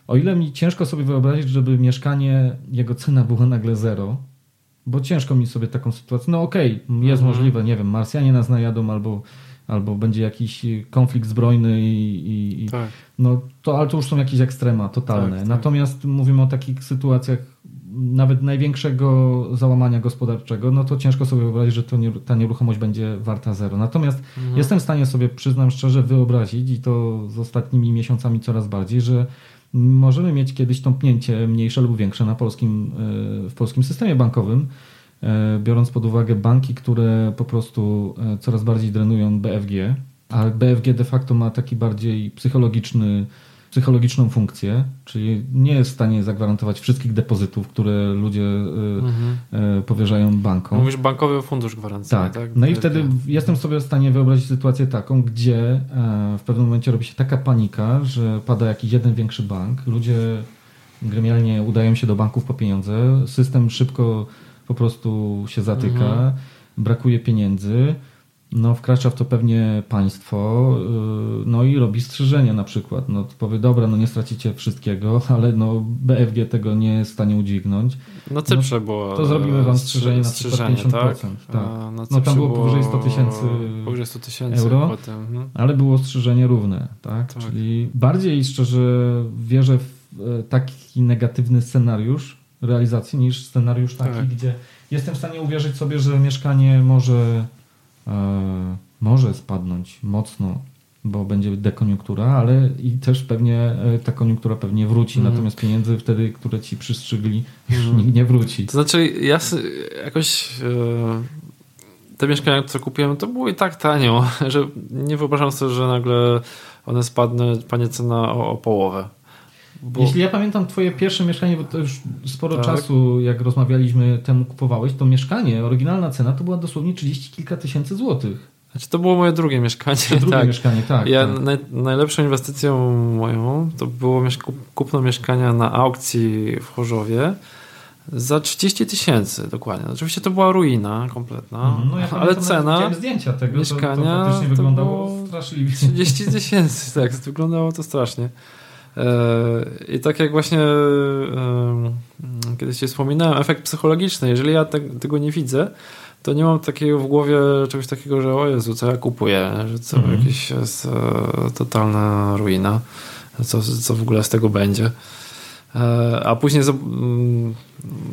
o ile mi ciężko sobie wyobrazić, żeby mieszkanie, jego cena była nagle zero, bo ciężko mi sobie taką sytuację, jest możliwe, nie wiem, Marsjanie nas najadą albo będzie jakiś konflikt zbrojny ale to już są jakieś ekstrema totalne. Natomiast mówimy o takich sytuacjach nawet największego załamania gospodarczego, to ciężko sobie wyobrazić, że ta nieruchomość będzie warta zero. Natomiast jestem w stanie sobie, przyznam szczerze, wyobrazić i to z ostatnimi miesiącami coraz bardziej, że możemy mieć kiedyś tąpnięcie mniejsze lub większe w polskim systemie bankowym, biorąc pod uwagę banki, które po prostu coraz bardziej drenują BFG, a BFG de facto ma taki bardziej psychologiczną funkcję, czyli nie jest w stanie zagwarantować wszystkich depozytów, które ludzie powierzają bankom. Mówisz bankowy fundusz gwarancyjny. I wtedy jestem sobie w stanie wyobrazić sytuację taką, gdzie w pewnym momencie robi się taka panika, że pada jakiś jeden większy bank, ludzie gremialnie udają się do banków po pieniądze, system szybko po prostu się zatyka, brakuje pieniędzy no wkracza w to pewnie państwo, no i robi strzyżenia na przykład. No powie, dobra, no nie stracicie wszystkiego, ale no BFG tego nie jest w stanie udźwignąć. Na Cyprze było. To zrobimy wam strzyżenie na przykład 50%. Tak? Tak. No tam było powyżej 100 000 euro, potem, no. Ale było strzyżenie równe. Tak? Tak. Czyli bardziej szczerze wierzę w taki negatywny scenariusz realizacji niż scenariusz taki, tak, gdzie jestem w stanie uwierzyć sobie, że mieszkanie może spadnąć mocno, bo będzie dekoniunktura, ale i też pewnie ta koniunktura pewnie wróci, natomiast pieniędzy wtedy, które ci przystrzygli, już nikt nie wróci. To znaczy ja jakoś te mieszkania, które kupiłem, to było i tak tanio, że nie wyobrażam sobie, że nagle one spadnie cena o połowę. Bo... Jeśli ja pamiętam twoje pierwsze mieszkanie, bo to już sporo czasu, jak rozmawialiśmy, temu kupowałeś, to mieszkanie, oryginalna cena to była dosłownie 30 kilka tysięcy złotych. Znaczy to było moje drugie mieszkanie. Drugie mieszkanie, tak. Ja tak. Najlepszą inwestycją moją to było kupno mieszkania na aukcji w Chorzowie za 30 000 dokładnie. Oczywiście to była ruina kompletna, ja ale cena zdjęcia tego mieszkania to faktycznie wyglądało straszliwie. 30 000, tak, wyglądało to strasznie. I tak jak właśnie kiedyś ci wspominałem, efekt psychologiczny, jeżeli ja tego nie widzę, to nie mam takiego w głowie czegoś takiego, że o Jezu, co ja kupuję, że co jakiś jest totalna ruina, co w ogóle z tego będzie. A później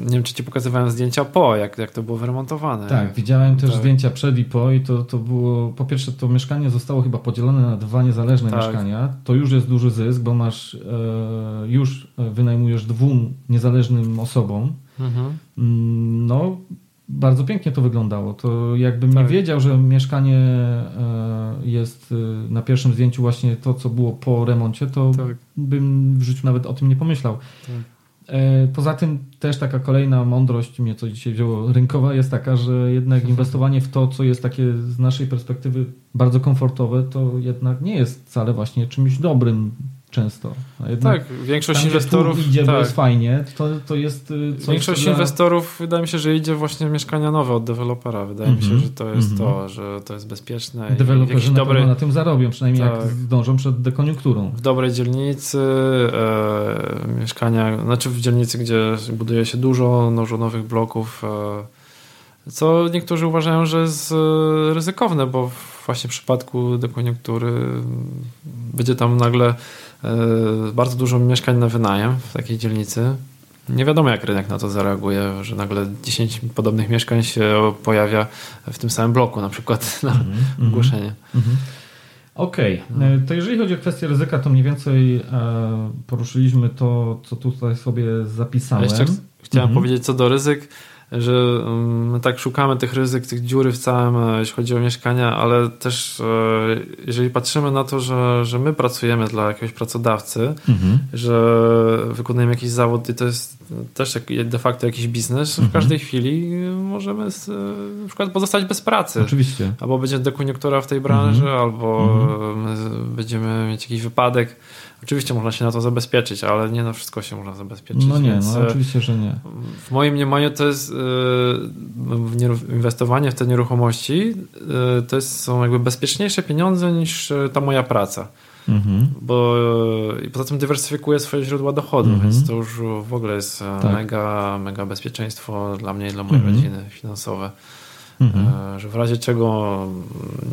nie wiem, czy ci pokazywałem zdjęcia po, jak to było wyremontowane. Tak, widziałem też zdjęcia przed i po, i to było, po pierwsze to mieszkanie zostało chyba podzielone na dwa niezależne mieszkania. To już jest duży zysk, bo masz już wynajmujesz dwóm niezależnym osobom. No bardzo pięknie to wyglądało. To jakbym nie wiedział, że mieszkanie jest na pierwszym zdjęciu właśnie to, co było po remoncie, to bym w życiu nawet o tym nie pomyślał. Poza tym też taka kolejna mądrość mnie, co dzisiaj wzięło, rynkowa jest taka, że jednak inwestowanie w to, co jest takie z naszej perspektywy bardzo komfortowe, to jednak nie jest wcale właśnie czymś dobrym często. Tak, większość inwestorów idzie, bo jest fajnie, to jest coś. Większość inwestorów, wydaje mi się, że idzie właśnie w mieszkania nowe od dewelopera. Wydaje mi się, że to jest to, że to jest bezpieczne. Deweloperzy na tym zarobią, przynajmniej jak zdążą przed dekoniunkturą. W dobrej dzielnicy, mieszkania, znaczy w dzielnicy, gdzie buduje się dużo nowych bloków, co niektórzy uważają, że jest ryzykowne, bo właśnie w przypadku dekoniunktury będzie tam nagle bardzo dużo mieszkań na wynajem w takiej dzielnicy. Nie wiadomo, jak rynek na to zareaguje, że nagle 10 podobnych mieszkań się pojawia w tym samym bloku, na przykład na ogłoszenie. Okej, to jeżeli chodzi o kwestię ryzyka, to mniej więcej poruszyliśmy to, co tutaj sobie zapisałem. Ja jeszcze chciałem powiedzieć co do ryzyk, że my tak szukamy tych ryzyk, tych dziury w całym, jeśli chodzi o mieszkania, ale też jeżeli patrzymy na to, że my pracujemy dla jakiegoś pracodawcy, że wykonujemy jakiś zawód i to jest też de facto jakiś biznes, w każdej chwili możemy na przykład pozostać bez pracy. Oczywiście. Albo będzie dekoniunktura w tej branży, albo będziemy mieć jakiś wypadek. Oczywiście można się na to zabezpieczyć, ale nie na wszystko się można zabezpieczyć. No nie, no oczywiście, że nie. W moim mniemaniu to jest inwestowanie w te nieruchomości to są jakby bezpieczniejsze pieniądze niż ta moja praca. Bo i poza tym dywersyfikuję swoje źródła dochodu, więc to już w ogóle jest mega bezpieczeństwo dla mnie i dla mojej rodziny finansowe. Że w razie czego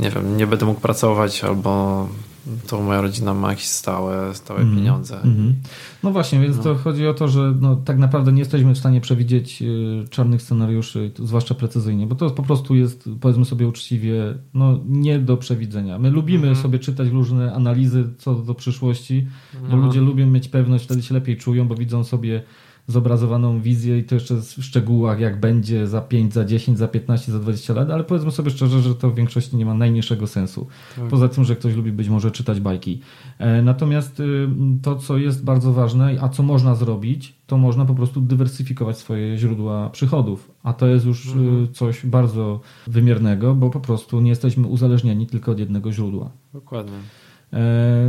nie wiem, nie będę mógł pracować albo to moja rodzina ma jakieś stałe pieniądze. No właśnie, więc to chodzi o to, że tak naprawdę nie jesteśmy w stanie przewidzieć czarnych scenariuszy, zwłaszcza precyzyjnie, bo to po prostu jest, powiedzmy sobie uczciwie, nie do przewidzenia. My lubimy sobie czytać różne analizy co do przyszłości, bo ludzie lubią mieć pewność, wtedy się lepiej czują, bo widzą sobie zobrazowaną wizję i to jeszcze w szczegółach, jak będzie za 5, za 10, za 15, za 20 lat, ale powiedzmy sobie szczerze, że to w większości nie ma najmniejszego sensu. Poza tym, że ktoś lubi być może czytać bajki. Natomiast to, co jest bardzo ważne, a co można zrobić, to można po prostu dywersyfikować swoje źródła przychodów, a to jest już coś bardzo wymiernego, bo po prostu nie jesteśmy uzależnieni tylko od jednego źródła. Dokładnie.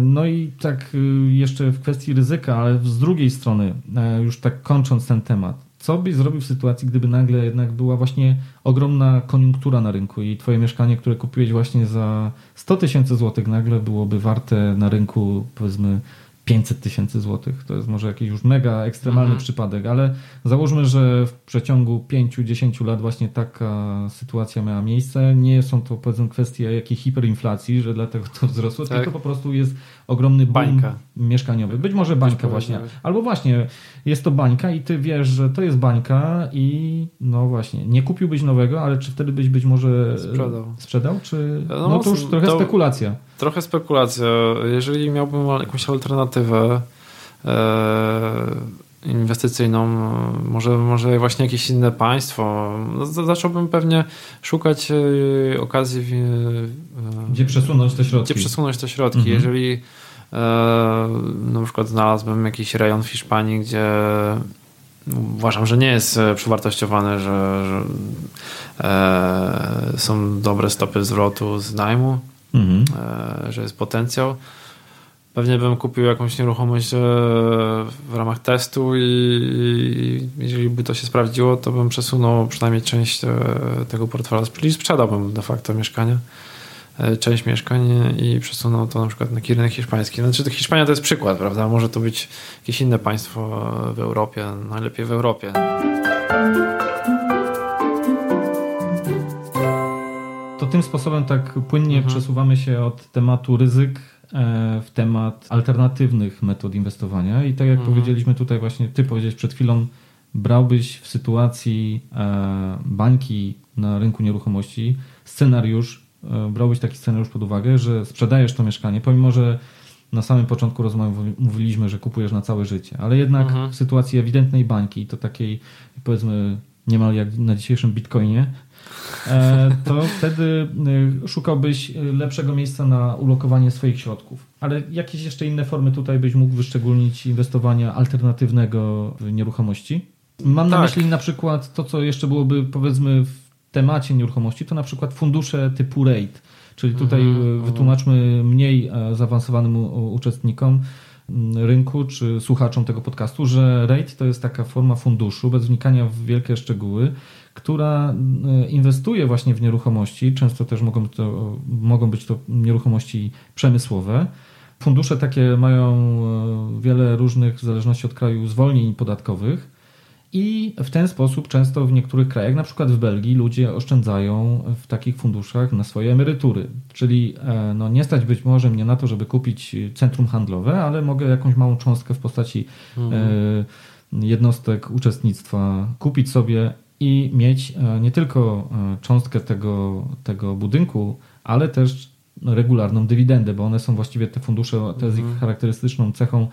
No i tak jeszcze w kwestii ryzyka, ale z drugiej strony, już tak kończąc ten temat, Co byś zrobił w sytuacji, gdyby nagle jednak była właśnie ogromna koniunktura na rynku i twoje mieszkanie, które kupiłeś właśnie za 100 tysięcy złotych, nagle byłoby warte na rynku powiedzmy 500 tysięcy złotych. To jest może jakiś już mega ekstremalny przypadek, ale załóżmy, że w przeciągu 5-10 lat właśnie taka sytuacja miała miejsce. Nie są to powiedzmy kwestie jakiejś hiperinflacji, że dlatego to wzrosło, tak, tylko po prostu jest ogromny boom mieszkaniowy. Być może bańka właśnie. Albo właśnie jest to bańka i ty wiesz, że to jest bańka i no właśnie, nie kupiłbyś nowego, ale czy wtedy byś może sprzedał? Czy... No to już trochę spekulacja. Trochę spekulacja. Jeżeli miałbym jakąś alternatywę inwestycyjną, może właśnie jakieś inne państwo, zacząłbym pewnie szukać okazji, gdzie przesunąć te środki. Jeżeli na przykład znalazłbym jakiś rejon w Hiszpanii, gdzie uważam, że nie jest przewartościowany, że są dobre stopy zwrotu z najmu, że jest potencjał. Pewnie bym kupił jakąś nieruchomość w ramach testu i jeżeli by to się sprawdziło, to bym przesunął przynajmniej część tego portfela, czyli sprzedałbym de facto mieszkania, część mieszkań i przesunął to na przykład na kierunek hiszpański. Znaczy Hiszpania to jest przykład, prawda? Może to być jakieś inne państwo w Europie, najlepiej w Europie. To tym sposobem tak płynnie przesuwamy się od tematu ryzyk w temat alternatywnych metod inwestowania i tak jak powiedzieliśmy tutaj właśnie, ty powiedziałeś przed chwilą, brałbyś w sytuacji bańki na rynku nieruchomości brałbyś taki scenariusz pod uwagę, że sprzedajesz to mieszkanie, pomimo że na samym początku rozmowy mówiliśmy, że kupujesz na całe życie, ale jednak w sytuacji ewidentnej bańki, to takiej powiedzmy niemal jak na dzisiejszym Bitcoinie, to wtedy szukałbyś lepszego miejsca na ulokowanie swoich środków. Ale jakieś jeszcze inne formy tutaj byś mógł wyszczególnić inwestowania alternatywnego w nieruchomości? Mam na myśli na przykład to, co jeszcze byłoby powiedzmy w temacie nieruchomości, to na przykład fundusze typu REIT. Czyli tutaj wytłumaczmy mniej zaawansowanym uczestnikom rynku czy słuchaczom tego podcastu, że REIT to jest taka forma funduszu, bez wnikania w wielkie szczegóły, która inwestuje właśnie w nieruchomości. Często też mogą być to nieruchomości przemysłowe. Fundusze takie mają wiele różnych, w zależności od kraju, zwolnień podatkowych i w ten sposób często w niektórych krajach, na przykład w Belgii, ludzie oszczędzają w takich funduszach na swoje emerytury. Czyli no, nie stać być może mnie na to, żeby kupić centrum handlowe, ale mogę jakąś małą cząstkę w postaci jednostek uczestnictwa kupić sobie i mieć nie tylko cząstkę tego budynku, ale też regularną dywidendę, bo one są właściwie te fundusze, to jest ich charakterystyczną cechą,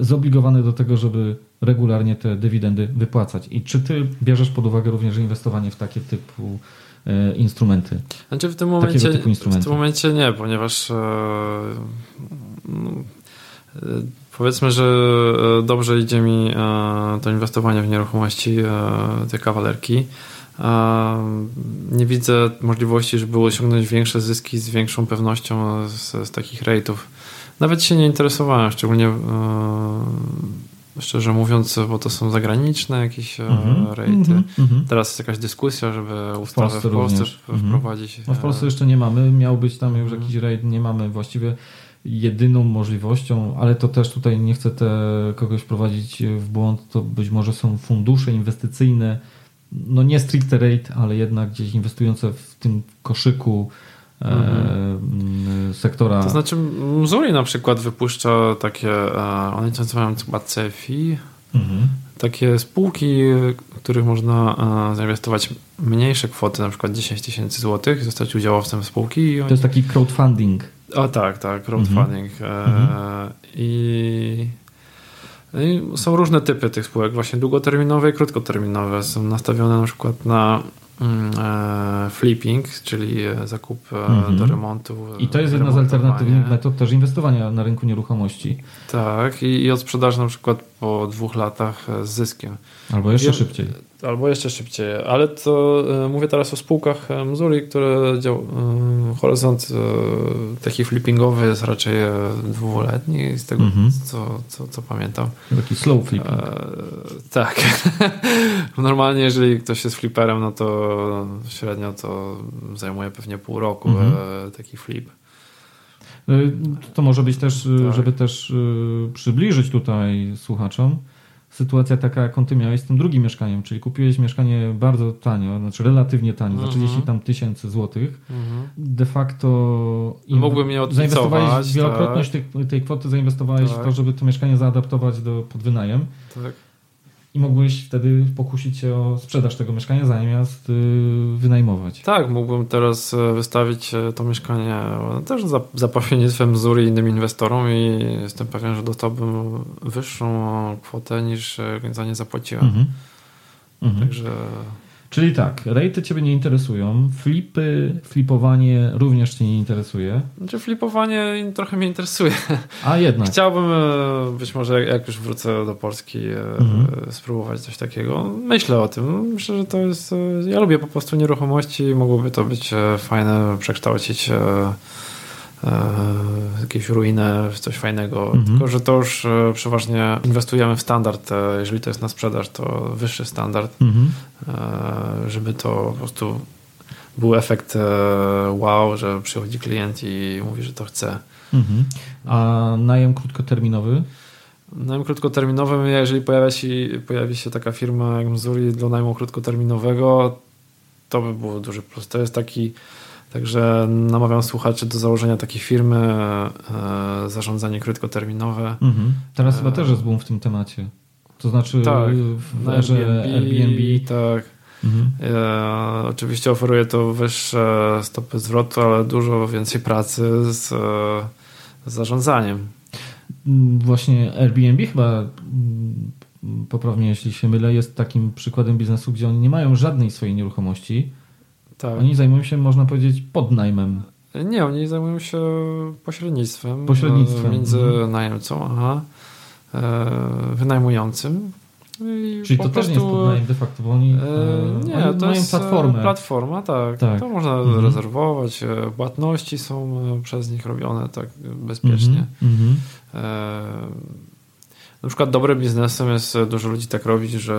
zobligowane do tego, żeby regularnie te dywidendy wypłacać. I czy ty bierzesz pod uwagę również inwestowanie w takie typu instrumenty? Znaczy w tym momencie nie, ponieważ powiedzmy, że dobrze idzie mi to inwestowanie w nieruchomości, te kawalerki. Nie widzę możliwości, żeby osiągnąć większe zyski z większą pewnością z takich rejtów. Nawet się nie interesowałem, szczególnie szczerze mówiąc, bo to są zagraniczne jakieś rejty. Teraz jest jakaś dyskusja, żeby ustawę w Polsce wprowadzić. No w Polsce jeszcze nie mamy. Miał być tam już jakiś rejt, nie mamy właściwie. Jedyną możliwością, ale to też tutaj nie chcę kogoś prowadzić w błąd, to być może są fundusze inwestycyjne, no nie stricte REIT, ale jednak gdzieś inwestujące w tym koszyku sektora. To znaczy Mzuri na przykład wypuszcza takie, oni to nazywają chyba CEFI, takie spółki, w których można zainwestować mniejsze kwoty, na przykład 10 tysięcy złotych, zostać udziałowcem spółki. To jest taki crowdfunding. O tak, crowdfunding. I są różne typy tych spółek, właśnie długoterminowe i krótkoterminowe. Są nastawione na przykład na flipping, czyli zakup do remontu. I to jest jedna z alternatywnych metod też inwestowania na rynku nieruchomości. Tak, i od sprzedaży na przykład po 2 latach z zyskiem. Albo jeszcze szybciej. albo jeszcze szybciej, ale to mówię teraz o spółkach Mzuri, które horyzont taki flippingowy jest raczej dwuletni z tego, co pamiętam. Taki slow flipping. Tak. Normalnie jeżeli ktoś jest fliperem, no to średnio to zajmuje pewnie pół roku taki flip. To może być też, tak, żeby też przybliżyć tutaj słuchaczom, sytuacja taka, jaką ty miałeś z tym drugim mieszkaniem, czyli kupiłeś mieszkanie bardzo tanio, znaczy relatywnie tanio, za 30 tam tysięcy złotych. De facto zainwestowałeś wielokrotność tej kwoty, zainwestowałeś w to, żeby to mieszkanie zaadaptować do podwynajem. Tak. I mógłbyś wtedy pokusić się o sprzedaż tego mieszkania zamiast wynajmować. Tak, mógłbym teraz wystawić to mieszkanie też za pośrednictwem Mzuri i innym inwestorom i jestem pewien, że dostałbym wyższą kwotę niż za nie zapłaciłem. Także... Czyli tak, rejty ciebie nie interesują, flipowanie również cię nie interesuje. Znaczy flipowanie trochę mnie interesuje. A jednak. Chciałbym być może, jak już wrócę do Polski, spróbować coś takiego. Myślę o tym. Myślę, że to jest... Ja lubię po prostu nieruchomości i mogłoby to być fajne, przekształcić jakieś ruiny w coś fajnego. Tylko, że to już przeważnie inwestujemy w standard. Jeżeli to jest na sprzedaż, to wyższy standard, żeby to po prostu był efekt wow, że przychodzi klient i mówi, że to chce. A najem krótkoterminowy? Najem krótkoterminowym, jeżeli pojawi się taka firma jak Mzuri do najmu krótkoterminowego, to by było duży plus. To jest taki... Także namawiam słuchaczy do założenia takiej firmy, zarządzanie krótkoterminowe. Teraz chyba też jest boom w tym temacie. To znaczy tak, w erze Airbnb. Tak. Oczywiście oferuje to wyższe stopy zwrotu, ale dużo więcej pracy z zarządzaniem. Właśnie Airbnb chyba, poprawnie jeśli się mylę, jest takim przykładem biznesu, gdzie oni nie mają żadnej swojej nieruchomości. Tak. Oni zajmują się, można powiedzieć, podnajmem. Nie, oni zajmują się pośrednictwem. Pośrednictwem. Między najemcą a wynajmującym. I czyli to też nie jest podnajem de facto, bo oni nie, to mają jest platformę. Platforma, tak. To można rezerwować. Płatności są przez nich robione tak bezpiecznie. Na przykład dobrym biznesem jest, dużo ludzi tak robić, że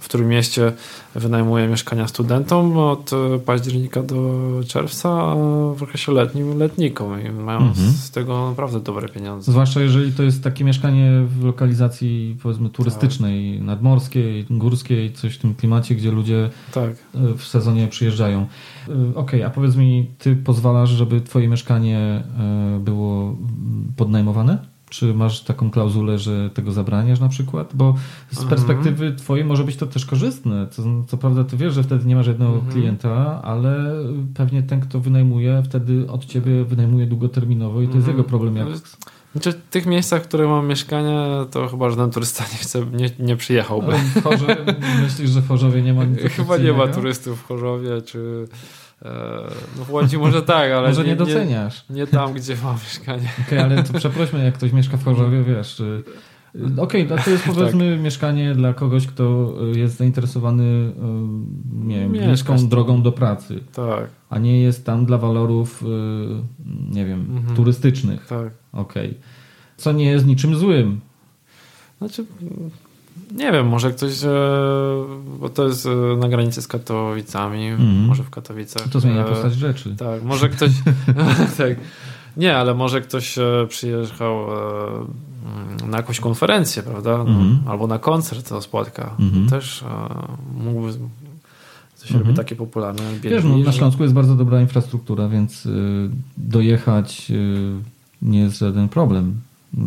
w Trójmieście wynajmuje mieszkania studentom od października do czerwca, a w okresie letnim letnikom i mają z tego naprawdę dobre pieniądze. Zwłaszcza jeżeli to jest takie mieszkanie w lokalizacji, powiedzmy, turystycznej, nadmorskiej, górskiej, coś w tym klimacie, gdzie ludzie w sezonie przyjeżdżają. Okej, a powiedz mi, ty pozwalasz, żeby twoje mieszkanie było podnajmowane? Czy masz taką klauzulę, że tego zabraniasz na przykład? Bo z perspektywy twojej może być to też korzystne. Co prawda ty wiesz, że wtedy nie masz jednego klienta, ale pewnie ten, kto wynajmuje, wtedy od ciebie wynajmuje długoterminowo i to jest jego problem. Znaczy, w tych miejscach, w których mam mieszkania, to chyba żaden turysta nie przyjechałby. W Chorzowie, myślisz, że w Chorzowie nie ma nic? Chyba nie ma turystów w Chorzowie, czy... No w Łodzi może tak, ale może nie doceniasz. Nie tam, gdzie mam mieszkanie. Okej, ale to przeprośmy, jak ktoś mieszka w Chorzowie, wiesz. Okej, to jest powiedzmy mieszkanie dla kogoś, kto jest zainteresowany bliską drogą do pracy. Tak. A nie jest tam dla walorów, turystycznych. Tak. Okej. Co nie jest niczym złym. Znaczy... Nie wiem, może ktoś, bo to jest na granicy z Katowicami, może w Katowicach. To zmienia postać rzeczy. Tak, może ktoś... tak. Nie, ale może ktoś przyjechał na jakąś konferencję, prawda? No, albo na koncert z Płatka. Też mógłby... To się robi takie popularne. Wiesz, na Śląsku jest bardzo dobra infrastruktura, więc dojechać nie jest żaden problem,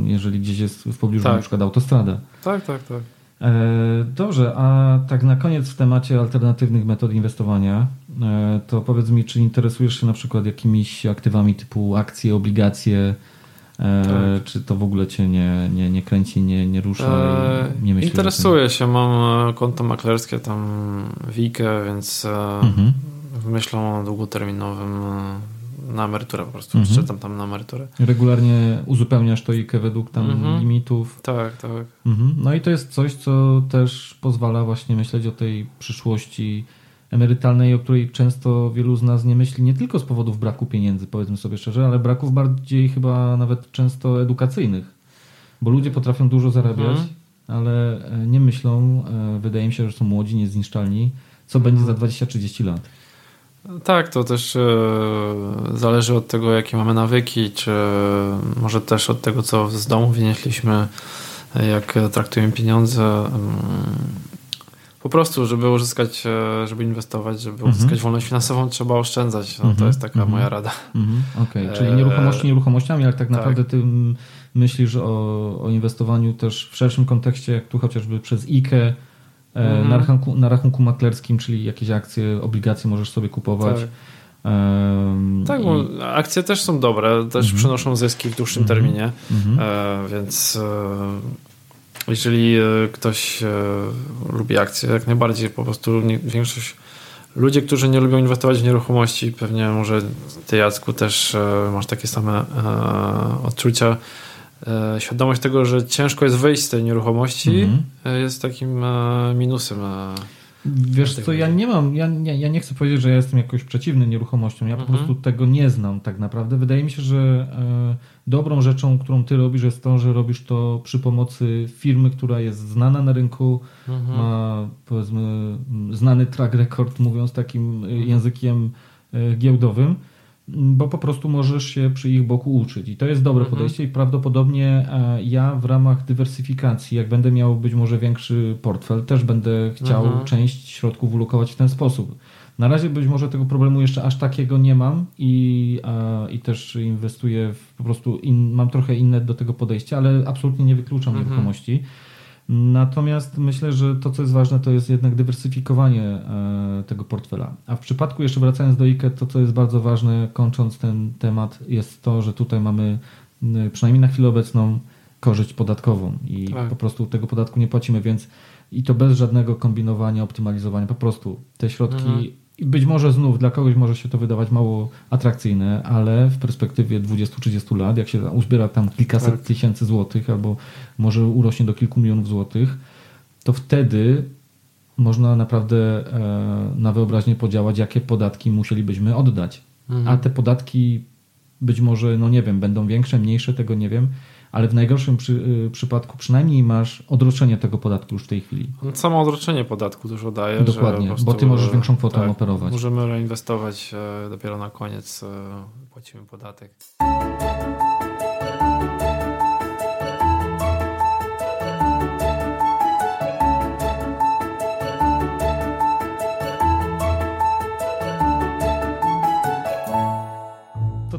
jeżeli gdzieś jest w pobliżu na przykład autostrada. Tak. Dobrze, a tak na koniec w temacie alternatywnych metod inwestowania, to powiedz mi, czy interesujesz się na przykład jakimiś aktywami typu akcje, obligacje, czy to w ogóle cię nie kręci, nie rusza, nie myślisz? Interesuję się, mam konto maklerskie tam w IKE, więc myślą o długoterminowym na emeryturę po prostu, przeszedłem tam na emeryturę. Regularnie uzupełniasz to IKE według tam limitów. Tak, tak. No i to jest coś, co też pozwala właśnie myśleć o tej przyszłości emerytalnej, o której często wielu z nas nie myśli, nie tylko z powodów braku pieniędzy, powiedzmy sobie szczerze, ale braków bardziej chyba nawet często edukacyjnych, bo ludzie potrafią dużo zarabiać, ale nie myślą, wydaje mi się, że są młodzi, niezniszczalni, co będzie za 20-30 lat. Tak, to też zależy od tego, jakie mamy nawyki, czy może też od tego, co z domu wynieśliśmy, jak traktujemy pieniądze. Po prostu, żeby uzyskać, żeby inwestować, żeby uzyskać wolność finansową, trzeba oszczędzać. No, to jest taka moja rada. Okej. Czyli nieruchomości nieruchomościami, ale tak naprawdę ty myślisz o inwestowaniu też w szerszym kontekście, jak tu chociażby przez IKE, na rachunku maklerskim, czyli jakieś akcje, obligacje możesz sobie kupować. Tak. Tak, bo akcje też są dobre, też przynoszą zyski w dłuższym terminie, więc jeżeli ktoś lubi akcje, jak najbardziej, po prostu większość ludzi, którzy nie lubią inwestować w nieruchomości, pewnie może ty, Jacku, też masz takie same odczucia. Świadomość tego, że ciężko jest wyjść z tej nieruchomości, jest takim minusem. Wiesz co, ja nie chcę powiedzieć, że ja jestem jakoś przeciwny nieruchomościom. Ja po prostu tego nie znam tak naprawdę. Wydaje mi się, że dobrą rzeczą, którą ty robisz, jest to, że robisz to przy pomocy firmy, która jest znana na rynku, ma, powiedzmy, znany track record, mówiąc takim językiem giełdowym, bo po prostu możesz się przy ich boku uczyć. I to jest dobre podejście i prawdopodobnie ja w ramach dywersyfikacji, jak będę miał być może większy portfel, też będę chciał część środków ulokować w ten sposób. Na razie być może tego problemu jeszcze aż takiego nie mam i też inwestuję w po prostu, mam trochę inne do tego podejście, ale absolutnie nie wykluczam nieruchomości. Natomiast myślę, że to, co jest ważne, to jest jednak dywersyfikowanie tego portfela. A w przypadku, jeszcze wracając do IKE, to, co jest bardzo ważne, kończąc ten temat, jest to, że tutaj mamy przynajmniej na chwilę obecną korzyść podatkową i po prostu tego podatku nie płacimy, więc i to bez żadnego kombinowania, optymalizowania, po prostu te środki, być może znów dla kogoś może się to wydawać mało atrakcyjne, ale w perspektywie 20-30 lat, jak się uzbiera tam kilkaset tysięcy złotych, albo może urośnie do kilku milionów złotych, to wtedy można naprawdę na wyobraźnię podziałać, jakie podatki musielibyśmy oddać. A te podatki być może, no nie wiem, będą większe, mniejsze, tego nie wiem, ale w najgorszym przypadku przynajmniej masz odroczenie tego podatku już w tej chwili. Samo odroczenie podatku dużo daje. Dokładnie, że bo ty możesz większą kwotą operować. Możemy reinwestować, dopiero na koniec płacimy podatek.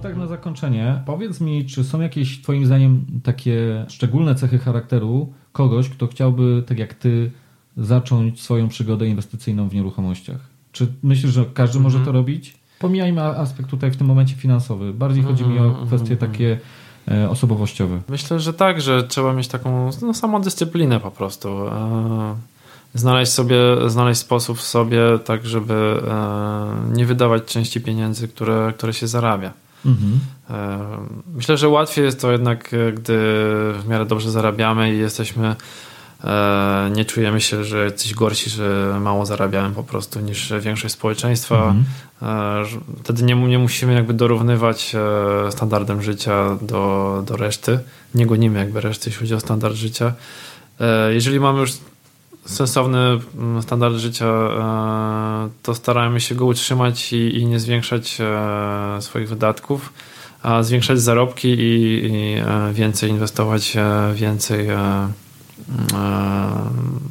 Tak, na zakończenie, powiedz mi, czy są jakieś twoim zdaniem takie szczególne cechy charakteru kogoś, kto chciałby, tak jak ty, zacząć swoją przygodę inwestycyjną w nieruchomościach? Czy myślisz, że każdy może to robić? Pomijajmy aspekt tutaj w tym momencie finansowy. Bardziej chodzi mi o kwestie takie osobowościowe. Myślę, że tak, że trzeba mieć taką samodyscyplinę po prostu. Znaleźć sposób w sobie, tak żeby nie wydawać części pieniędzy, które się zarabia. Myślę, że łatwiej jest to jednak, gdy w miarę dobrze zarabiamy i jesteśmy, nie czujemy się, że jesteś gorsi, że mało zarabiamy po prostu niż większość społeczeństwa. Wtedy nie musimy jakby dorównywać standardem życia do reszty, nie gonimy jakby reszty, jeśli chodzi o standard życia. Jeżeli mamy już sensowny standard życia, to starajmy się go utrzymać i nie zwiększać swoich wydatków, a zwiększać zarobki i więcej inwestować, więcej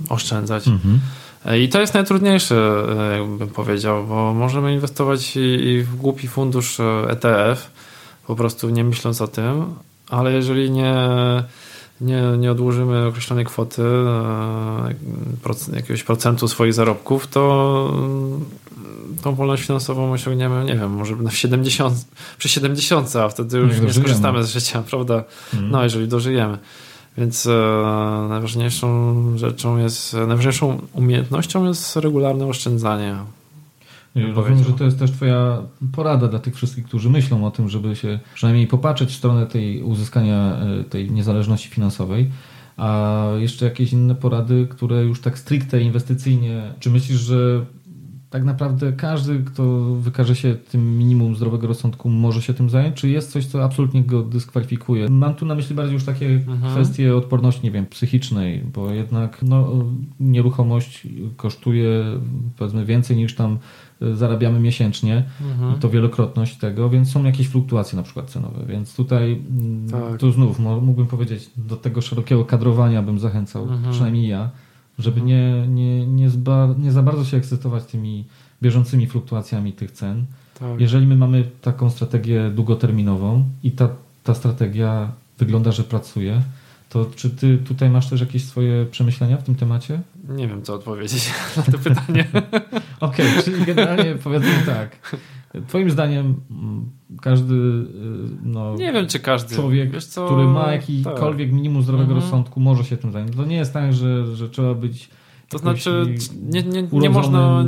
oszczędzać. I to jest najtrudniejsze, jakbym powiedział, bo możemy inwestować i w głupi fundusz ETF, po prostu nie myśląc o tym, ale jeżeli nie odłożymy określonej kwoty, jakiegoś procentu swoich zarobków, to tą wolność finansową osiągniemy, nie wiem, może przy 70, a wtedy już nie skorzystamy z życia, prawda? No, jeżeli dożyjemy. Więc najważniejszą umiejętnością jest regularne oszczędzanie. Rozumiem, że to jest też Twoja porada dla tych wszystkich, którzy myślą o tym, żeby się przynajmniej popatrzeć w stronę tej uzyskania tej niezależności finansowej. A jeszcze jakieś inne porady, które już tak stricte inwestycyjnie, czy myślisz, że tak naprawdę każdy, kto wykaże się tym minimum zdrowego rozsądku, może się tym zająć? Czy jest coś, co absolutnie go dyskwalifikuje? Mam tu na myśli bardziej już takie kwestie odporności, nie wiem, psychicznej, bo jednak nieruchomość kosztuje powiedzmy więcej niż tam zarabiamy miesięcznie, to wielokrotność tego, więc są jakieś fluktuacje na przykład cenowe, więc tutaj tu znów mógłbym powiedzieć, do tego szerokiego kadrowania bym zachęcał, przynajmniej ja, żeby nie za bardzo się ekscytować tymi bieżącymi fluktuacjami tych cen. Tak. Jeżeli my mamy taką strategię długoterminową i ta strategia wygląda, że pracuje, to czy ty tutaj masz też jakieś swoje przemyślenia w tym temacie? Nie wiem, co odpowiedzieć na to pytanie. Okej, czyli generalnie powiedzmy tak. Twoim zdaniem każdy człowiek, który ma jakikolwiek minimum zdrowego rozsądku, może się tym zająć. To nie jest tak, że trzeba być... To znaczy nie można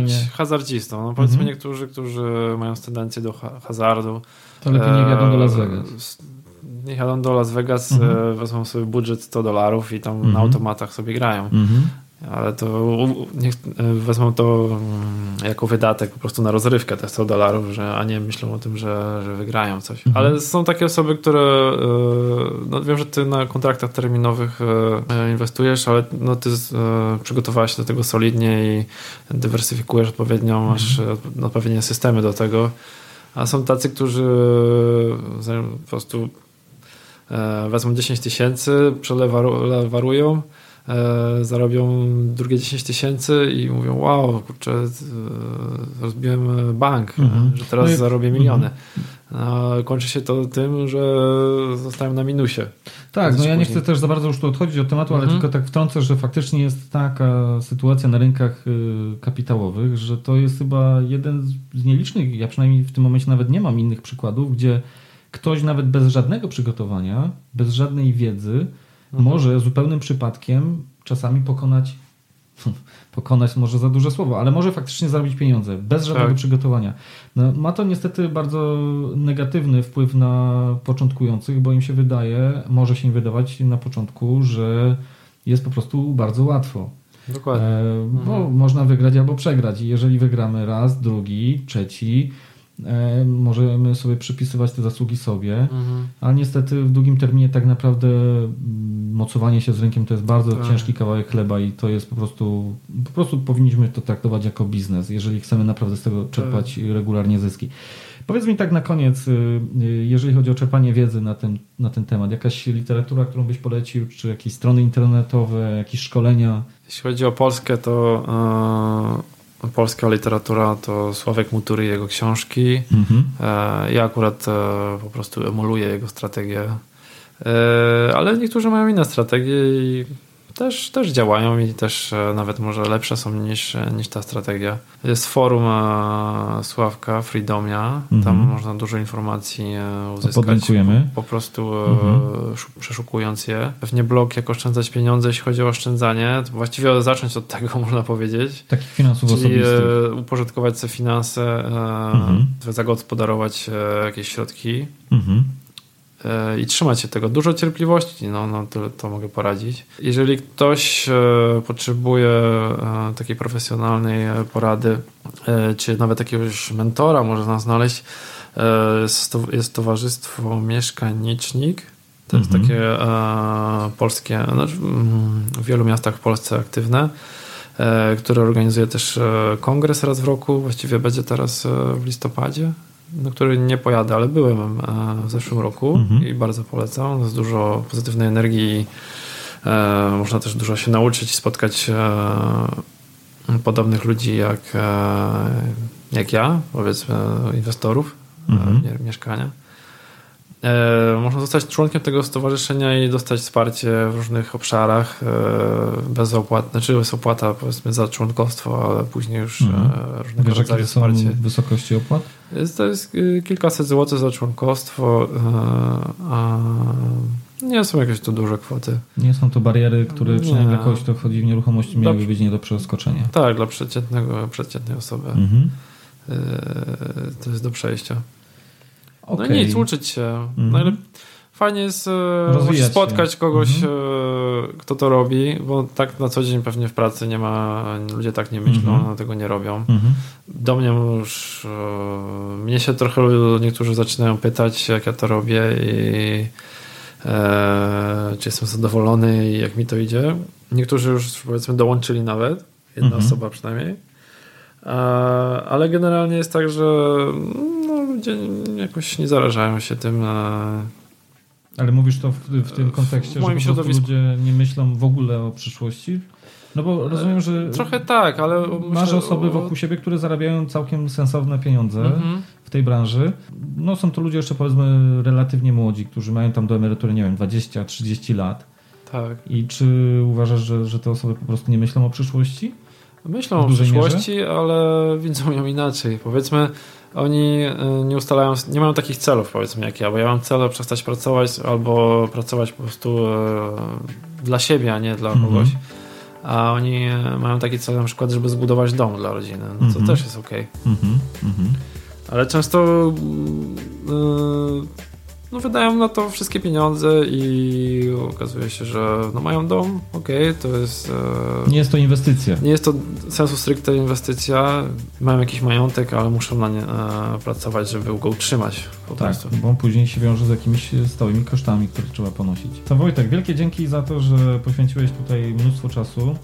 być hazardzistą. No, powiedzmy niektórzy, którzy mają tendencję do hazardu. To lepiej nie jadą do Las Vegas. Niech jadą do Las Vegas, wezmą sobie budżet $100 i tam na automatach sobie grają. Ale to niech wezmą to jako wydatek po prostu na rozrywkę te $100, a nie myślą o tym, że wygrają coś. Ale są takie osoby, które wiem, że ty na kontraktach terminowych inwestujesz, ale ty przygotowałeś się do tego solidnie i dywersyfikujesz odpowiednio, masz odpowiednie systemy do tego. A są tacy, którzy po prostu wezmą 10 000, przelewarują, zarobią drugie 10 000 i mówią: wow, kurczę, rozbiłem bank, że teraz zarobię miliony. Kończy się to tym, że zostałem na minusie. Tak, ja nie chcę też za bardzo już tu odchodzić od tematu, ale tylko tak wtrącę, że faktycznie jest taka sytuacja na rynkach kapitałowych, że to jest chyba jeden z nielicznych, ja przynajmniej w tym momencie nawet nie mam innych przykładów, gdzie ktoś nawet bez żadnego przygotowania, bez żadnej wiedzy może zupełnym przypadkiem czasami pokonać może za duże słowo, ale może faktycznie zarobić pieniądze bez żadnego przygotowania. Ma to niestety bardzo negatywny wpływ na początkujących, bo im się wydaje, może się im wydawać na początku, że jest po prostu bardzo łatwo. Dokładnie. Bo można wygrać albo przegrać i jeżeli wygramy raz, drugi, trzeci, możemy sobie przypisywać te zasługi sobie, a niestety w długim terminie tak naprawdę mocowanie się z rynkiem to jest bardzo ciężki kawałek chleba i to jest po prostu powinniśmy to traktować jako biznes, jeżeli chcemy naprawdę z tego czerpać regularnie zyski. Powiedz mi tak na koniec, jeżeli chodzi o czerpanie wiedzy na ten temat, jakaś literatura, którą byś polecił, czy jakieś strony internetowe, jakieś szkolenia? Jeśli chodzi o Polskę, to polska literatura to Sławek Muturi, jego książki. Ja akurat po prostu emuluję jego strategię. Ale niektórzy mają inne strategie i też działają i też nawet może lepsze są niż ta strategia. Jest forum Sławka, Freedomia. Tam można dużo informacji uzyskać. Po prostu przeszukując je. Pewnie blog Jak Oszczędzać Pieniądze, jeśli chodzi o oszczędzanie. To właściwie zacząć od tego, można powiedzieć. Takich finansów osobistych. Uporządkować sobie finanse, zagospodarować jakieś środki i trzymać się tego. Dużo cierpliwości, tyle to mogę poradzić. Jeżeli ktoś potrzebuje takiej profesjonalnej porady, czy nawet jakiegoś mentora można znaleźć, jest Towarzystwo Mieszkanicznik. To jest takie polskie, w wielu miastach w Polsce aktywne, które organizuje też kongres raz w roku. Właściwie będzie teraz w listopadzie, na który nie pojadę, ale byłem w zeszłym roku i bardzo polecam. Jest dużo pozytywnej energii. Można też dużo się nauczyć, spotkać podobnych ludzi jak ja, powiedzmy inwestorów mieszkania. Można zostać członkiem tego stowarzyszenia i dostać wsparcie w różnych obszarach bez opłat, znaczy jest opłata powiedzmy za członkostwo, ale później już różnego rodzaju wsparcie. Są wysokości opłat? To jest kilkaset złotych za członkostwo, a nie są jakieś to duże kwoty. Nie są to bariery, które przynajmniej dla kogoś, kto wchodzi w nieruchomości, miałyby być nie do przeskoczenia. Tak, dla przeciętnej osoby to jest do przejścia. Okay. No nic, uczyć się. Fajnie jest spotkać kogoś, kto to robi, bo tak na co dzień pewnie w pracy nie ma, ludzie tak nie myślą, tego nie robią. Do mnie już, mnie się trochę niektórzy zaczynają pytać, jak ja to robię i czy jestem zadowolony i jak mi to idzie. Niektórzy już powiedzmy dołączyli nawet, jedna osoba przynajmniej. Ale generalnie jest tak, że ludzie jakoś nie zarażają się tym. Ale mówisz to w tym kontekście, że ludzie nie myślą w ogóle o przyszłości? No bo rozumiem, że trochę tak, ale masz osoby wokół siebie, które zarabiają całkiem sensowne pieniądze w tej branży. No są to ludzie jeszcze powiedzmy relatywnie młodzi, którzy mają tam do emerytury, nie wiem, 20-30 lat. Tak. I czy uważasz, że te osoby po prostu nie myślą o przyszłości? Myślą o przyszłości, ale widzą ją inaczej. Powiedzmy, oni nie ustalają, nie mają takich celów, powiedzmy, jak ja, bo ja mam cel przestać pracować albo pracować po prostu dla siebie, a nie dla kogoś. A oni mają taki cel, na przykład, żeby zbudować dom dla rodziny, no co też jest okej. Ale często wydają na to wszystkie pieniądze i okazuje się, że mają dom, to jest... nie jest to inwestycja. Nie jest to sensu stricte inwestycja. Mają jakiś majątek, ale muszą na nie pracować, żeby go utrzymać. Po prostu. Bo później się wiąże z jakimiś stałymi kosztami, które trzeba ponosić. To Wojtek, wielkie dzięki za to, że poświęciłeś tutaj mnóstwo czasu.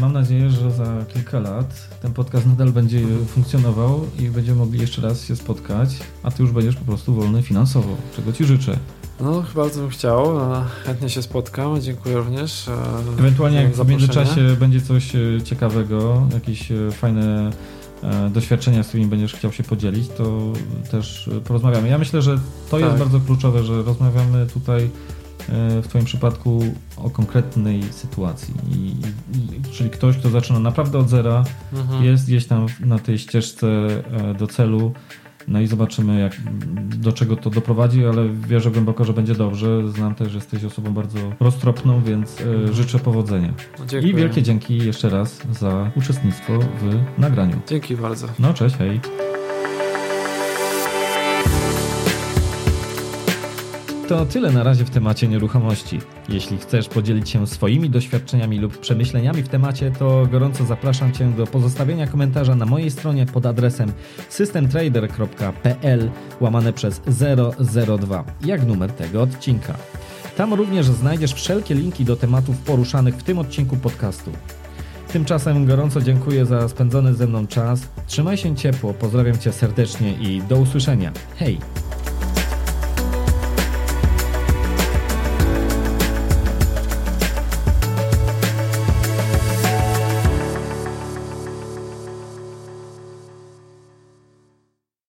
Mam nadzieję, że za kilka lat ten podcast nadal będzie funkcjonował i będziemy mogli jeszcze raz się spotkać, a ty już będziesz po prostu wolny finansowo, czego ci życzę. No, chyba bardzo bym chciał. Chętnie się spotkam. Dziękuję również. Ewentualnie jak w międzyczasie będzie coś ciekawego, jakieś fajne doświadczenia, z którymi będziesz chciał się podzielić, to też porozmawiamy. Ja myślę, że to jest bardzo kluczowe, że rozmawiamy tutaj w twoim przypadku o konkretnej sytuacji. Czyli ktoś, kto zaczyna naprawdę od zera, jest gdzieś tam na tej ścieżce do celu. No i zobaczymy, do czego to doprowadzi, ale wierzę głęboko, że będzie dobrze. Znam też, że jesteś osobą bardzo roztropną, więc życzę powodzenia. Dziękuję. I wielkie dzięki jeszcze raz za uczestnictwo w nagraniu. Dzięki bardzo. No cześć, hej. To tyle na razie w temacie nieruchomości. Jeśli chcesz podzielić się swoimi doświadczeniami lub przemyśleniami w temacie, to gorąco zapraszam Cię do pozostawienia komentarza na mojej stronie pod adresem systemtrader.pl/002, jak numer tego odcinka. Tam również znajdziesz wszelkie linki do tematów poruszanych w tym odcinku podcastu. Tymczasem gorąco dziękuję za spędzony ze mną czas. Trzymaj się ciepło, pozdrawiam Cię serdecznie i do usłyszenia. Hej!